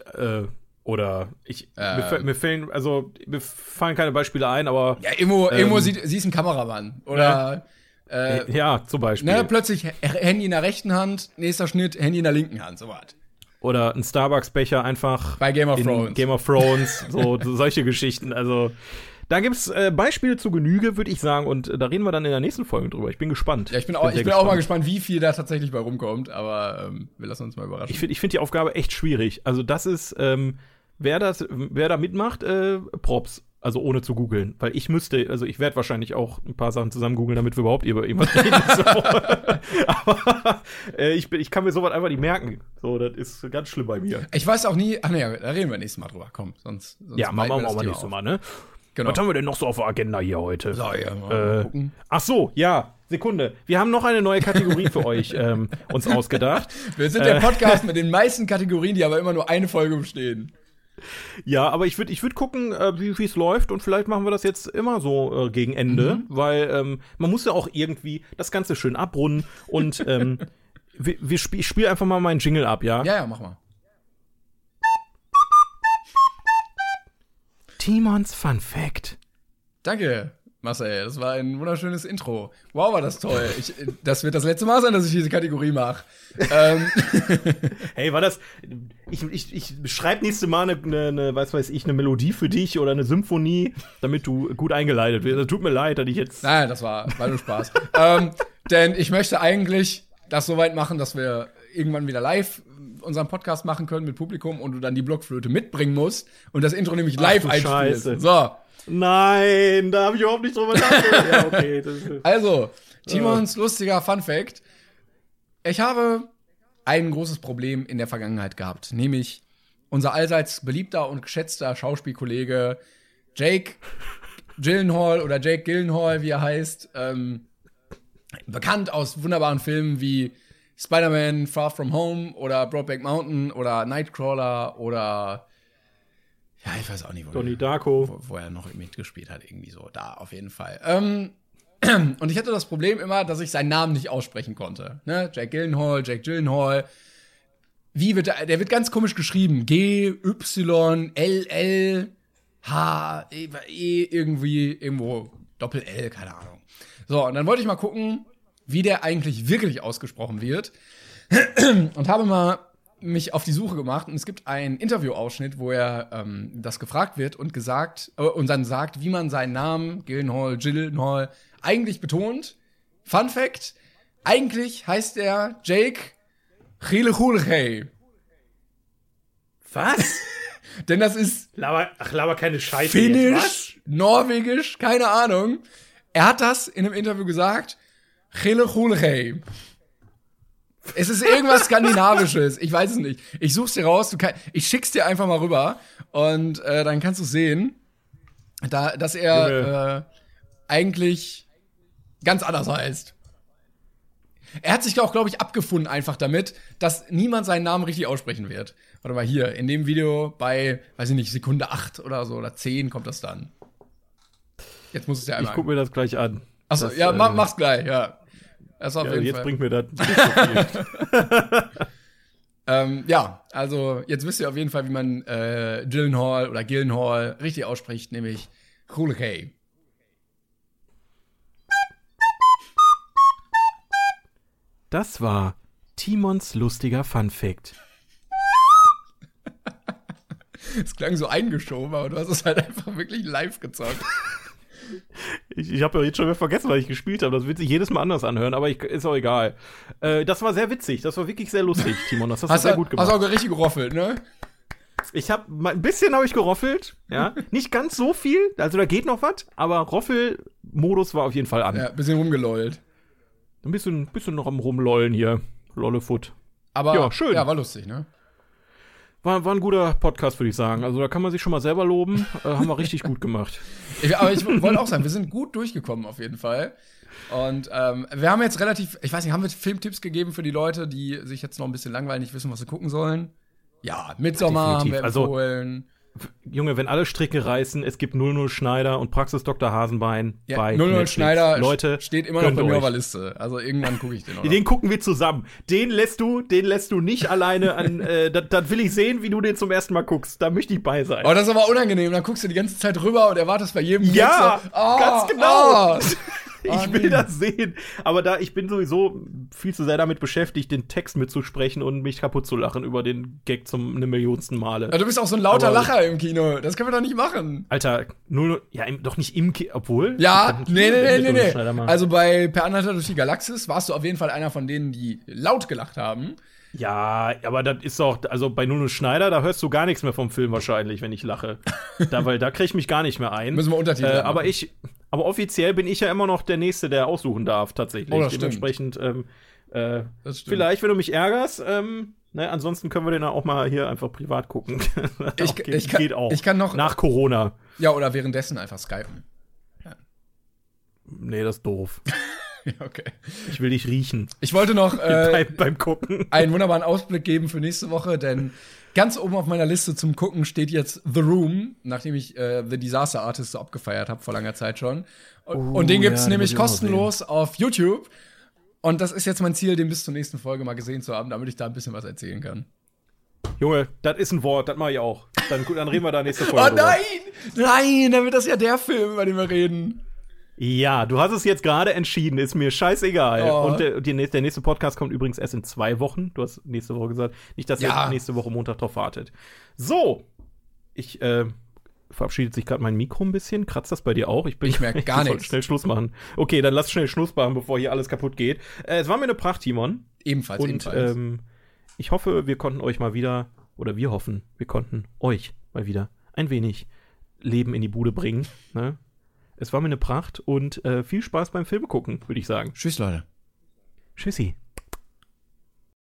oder mir fallen keine Beispiele ein, aber ja, Immo siehst einen Kameramann oder ja, zum Beispiel. Plötzlich Handy in der rechten Hand, nächster Schnitt, Handy in der linken Hand, so was. Oder ein Starbucks-Becher einfach bei Game of Thrones, so solche Geschichten. Also, da gibt's Beispiele zu Genüge, würde ich sagen. Und da reden wir dann in der nächsten Folge drüber. Ich bin gespannt. Ja, ich bin auch mal gespannt, wie viel da tatsächlich bei rumkommt. Aber wir lassen uns mal überraschen. Ich find die Aufgabe echt schwierig. Also, das ist, wer da mitmacht, Props. Also ohne zu googeln, weil ich müsste, also ich werde wahrscheinlich auch ein paar Sachen zusammen googeln, damit wir überhaupt über irgendwas reden. So. Aber ich kann mir sowas einfach nicht merken. So, das ist ganz schlimm bei mir. Ich weiß auch nie, da reden wir nächstes Mal drüber. Komm, sonst ja, machen wir auch mal nächstes Mal, ne? Genau. Was haben wir denn noch so auf der Agenda hier heute? So, ja, mal gucken. Ach so, ja, Sekunde. Wir haben noch eine neue Kategorie für euch uns ausgedacht. Wir sind der Podcast mit den meisten Kategorien, die aber immer nur eine Folge bestehen. Ja, aber ich würd gucken, wie es läuft, und vielleicht machen wir das jetzt immer so gegen Ende, weil man muss ja auch irgendwie das Ganze schön abrunden und ich spiele einfach mal meinen Jingle ab, ja? Ja, mach mal. Timons Fun Fact. Danke, Marcel, das war ein wunderschönes Intro. Wow, war das toll. Das wird das letzte Mal sein, dass ich diese Kategorie mache. Hey, war das Ich schreibe nächste Mal eine Melodie für dich oder eine Symphonie, damit du gut eingeleitet wirst. Das tut mir leid, dass ich jetzt Nein, das war nur Spaß. Denn ich möchte eigentlich das so weit machen, dass wir irgendwann wieder live unseren Podcast machen können mit Publikum und du dann die Blockflöte mitbringen musst und das Intro nämlich live einspielst. So. Nein, da habe ich überhaupt nicht drüber nachgedacht. Ja, okay, also, Timons lustiger Funfact. Ich habe ein großes Problem in der Vergangenheit gehabt, nämlich unser allseits beliebter und geschätzter Schauspielkollege Jake Gyllenhaal oder Jake Gyllenhaal, wie er heißt, bekannt aus wunderbaren Filmen wie Spider-Man Far From Home oder Brokeback Mountain oder Nightcrawler oder ja, ich weiß auch nicht, Donnie Darko. Wo er noch mitgespielt hat, irgendwie so. Da, auf jeden Fall. Und ich hatte das Problem immer, dass ich seinen Namen nicht aussprechen konnte. Ne? Jake Gyllenhaal. Wie wird der wird ganz komisch geschrieben. G-Y-L-L-H-E, irgendwo Doppel-L, keine Ahnung. So, und dann wollte ich mal gucken, wie der eigentlich wirklich ausgesprochen wird. Und habe mal mich auf die Suche gemacht und es gibt einen Interviewausschnitt, wo er das gefragt wird und dann sagt, wie man seinen Namen Gyllenhaal eigentlich betont. Fun Fact: Eigentlich heißt er Jake Gyllenhaal. Was? Denn das ist laber keine Scheiße. Finnisch, norwegisch, keine Ahnung. Er hat das in einem Interview gesagt. Gyllenhaal. Es ist irgendwas Skandinavisches. Ich weiß es nicht. Ich such's dir raus. Ich schick's dir einfach mal rüber. Und dann kannst du sehen, dass er eigentlich ganz anders heißt. Er hat sich auch, glaube ich, abgefunden einfach damit, dass niemand seinen Namen richtig aussprechen wird. Warte mal, hier, in dem Video bei, weiß ich nicht, Sekunde 8 oder so oder 10 kommt das dann. Jetzt muss es ja einmal Ich guck mir das gleich an. Achso, ja, mach's gleich, ja. Das auf jeden Fall. Bringt mir das nicht so viel. Also jetzt wisst ihr auf jeden Fall, wie man Gyllenhaal oder Gyllenhaal richtig ausspricht, nämlich Gyllenhaal. Das war Timons lustiger Funfact. Es klang so eingeschoben, aber du hast es halt einfach wirklich live gezockt. Ich habe ja jetzt schon wieder vergessen, was ich gespielt habe. Das wird sich jedes Mal anders anhören, aber ist auch egal. Das war sehr witzig. Das war wirklich sehr lustig, Timon. Das hast du sehr gut gemacht. Hast auch richtig geroffelt, ne? Ein bisschen habe ich geroffelt. Ja? Nicht ganz so viel. Also da geht noch was. Aber Roffel-Modus war auf jeden Fall an. Ja, ein bisschen rumgelollt. Ein bisschen noch am Rumlollen hier. Lollefoot. Aber ja, schön. Ja, war lustig, ne? War ein guter Podcast, würde ich sagen. Also da kann man sich schon mal selber loben. Haben wir richtig gut gemacht. Aber ich wollte auch sagen, wir sind gut durchgekommen auf jeden Fall. Und wir haben jetzt relativ, ich weiß nicht, haben wir Filmtipps gegeben für die Leute, die sich jetzt noch ein bisschen langweilen, nicht wissen, was sie gucken sollen? Ja, Midsommar haben wir empfohlen. Also, Junge, wenn alle Stricke reißen, es gibt 00 Schneider und Praxis Dr. Hasenbein bei 00 Netflix. Schneider Leute, steht immer noch bei mir auf der Liste. Also irgendwann gucke ich den auch. Den gucken wir zusammen. Den lässt du nicht alleine an. Dann will ich sehen, wie du den zum ersten Mal guckst. Da möchte ich bei sein. Oh, das ist aber unangenehm. Dann guckst du die ganze Zeit rüber und erwartest bei jedem. Ja, ganz genau. Ich will das sehen. Aber da ich bin sowieso viel zu sehr damit beschäftigt, den Text mitzusprechen und mich kaputt zu lachen über den Gag zum 1.000.000. Male. Ja, du bist auch so ein lauter Lacher im Kino. Das können wir doch nicht machen. Alter, doch nicht im Kino. Obwohl? Ja, nee. Also bei Per Anhalter durch die Galaxis warst du auf jeden Fall einer von denen, die laut gelacht haben. Ja, aber das ist doch, also bei Nuno Schneider, da hörst du gar nichts mehr vom Film wahrscheinlich, wenn ich lache. Weil da krieg ich mich gar nicht mehr ein. Müssen wir Untertitel haben. Aber offiziell bin ich ja immer noch der Nächste, der aussuchen darf, tatsächlich. Oh, dementsprechend, vielleicht, wenn du mich ärgerst, ansonsten können wir den auch mal hier einfach privat gucken. Ich kann noch nach Corona. Ja, oder währenddessen einfach skypen. Ja. Nee, das ist doof. Okay. Ich will dich riechen. Ich wollte noch beim Gucken einen wunderbaren Ausblick geben für nächste Woche, denn ganz oben auf meiner Liste zum Gucken steht jetzt The Room, nachdem ich The Disaster Artist so abgefeiert habe vor langer Zeit schon. Und den gibt's nämlich kostenlos auf YouTube. Und das ist jetzt mein Ziel, den bis zur nächsten Folge mal gesehen zu haben, damit ich da ein bisschen was erzählen kann. Junge, das ist ein Wort, das mache ich auch. Dann reden wir da nächste Folge. Oh nein! Drüber. Nein, dann wird das ja der Film, über den wir reden. Ja, du hast es jetzt gerade entschieden, ist mir scheißegal. Oh. Und der nächste Podcast kommt übrigens erst in 2 Wochen. Du hast nächste Woche gesagt. Nicht, dass ihr nächste Woche Montag drauf wartet. So, ich verabschiedet sich gerade mein Mikro ein bisschen. Kratzt das bei dir auch? Ich merke gar nichts. Schnell Schluss machen. Okay, dann lass schnell Schluss machen, bevor hier alles kaputt geht. Es war mir eine Pracht, Timon. Ebenfalls. Ich hoffe, wir hoffen, wir konnten euch mal wieder ein wenig Leben in die Bude bringen. Ne? Es war mir eine Pracht und viel Spaß beim Filme gucken, würde ich sagen. Tschüss, Leute. Tschüssi.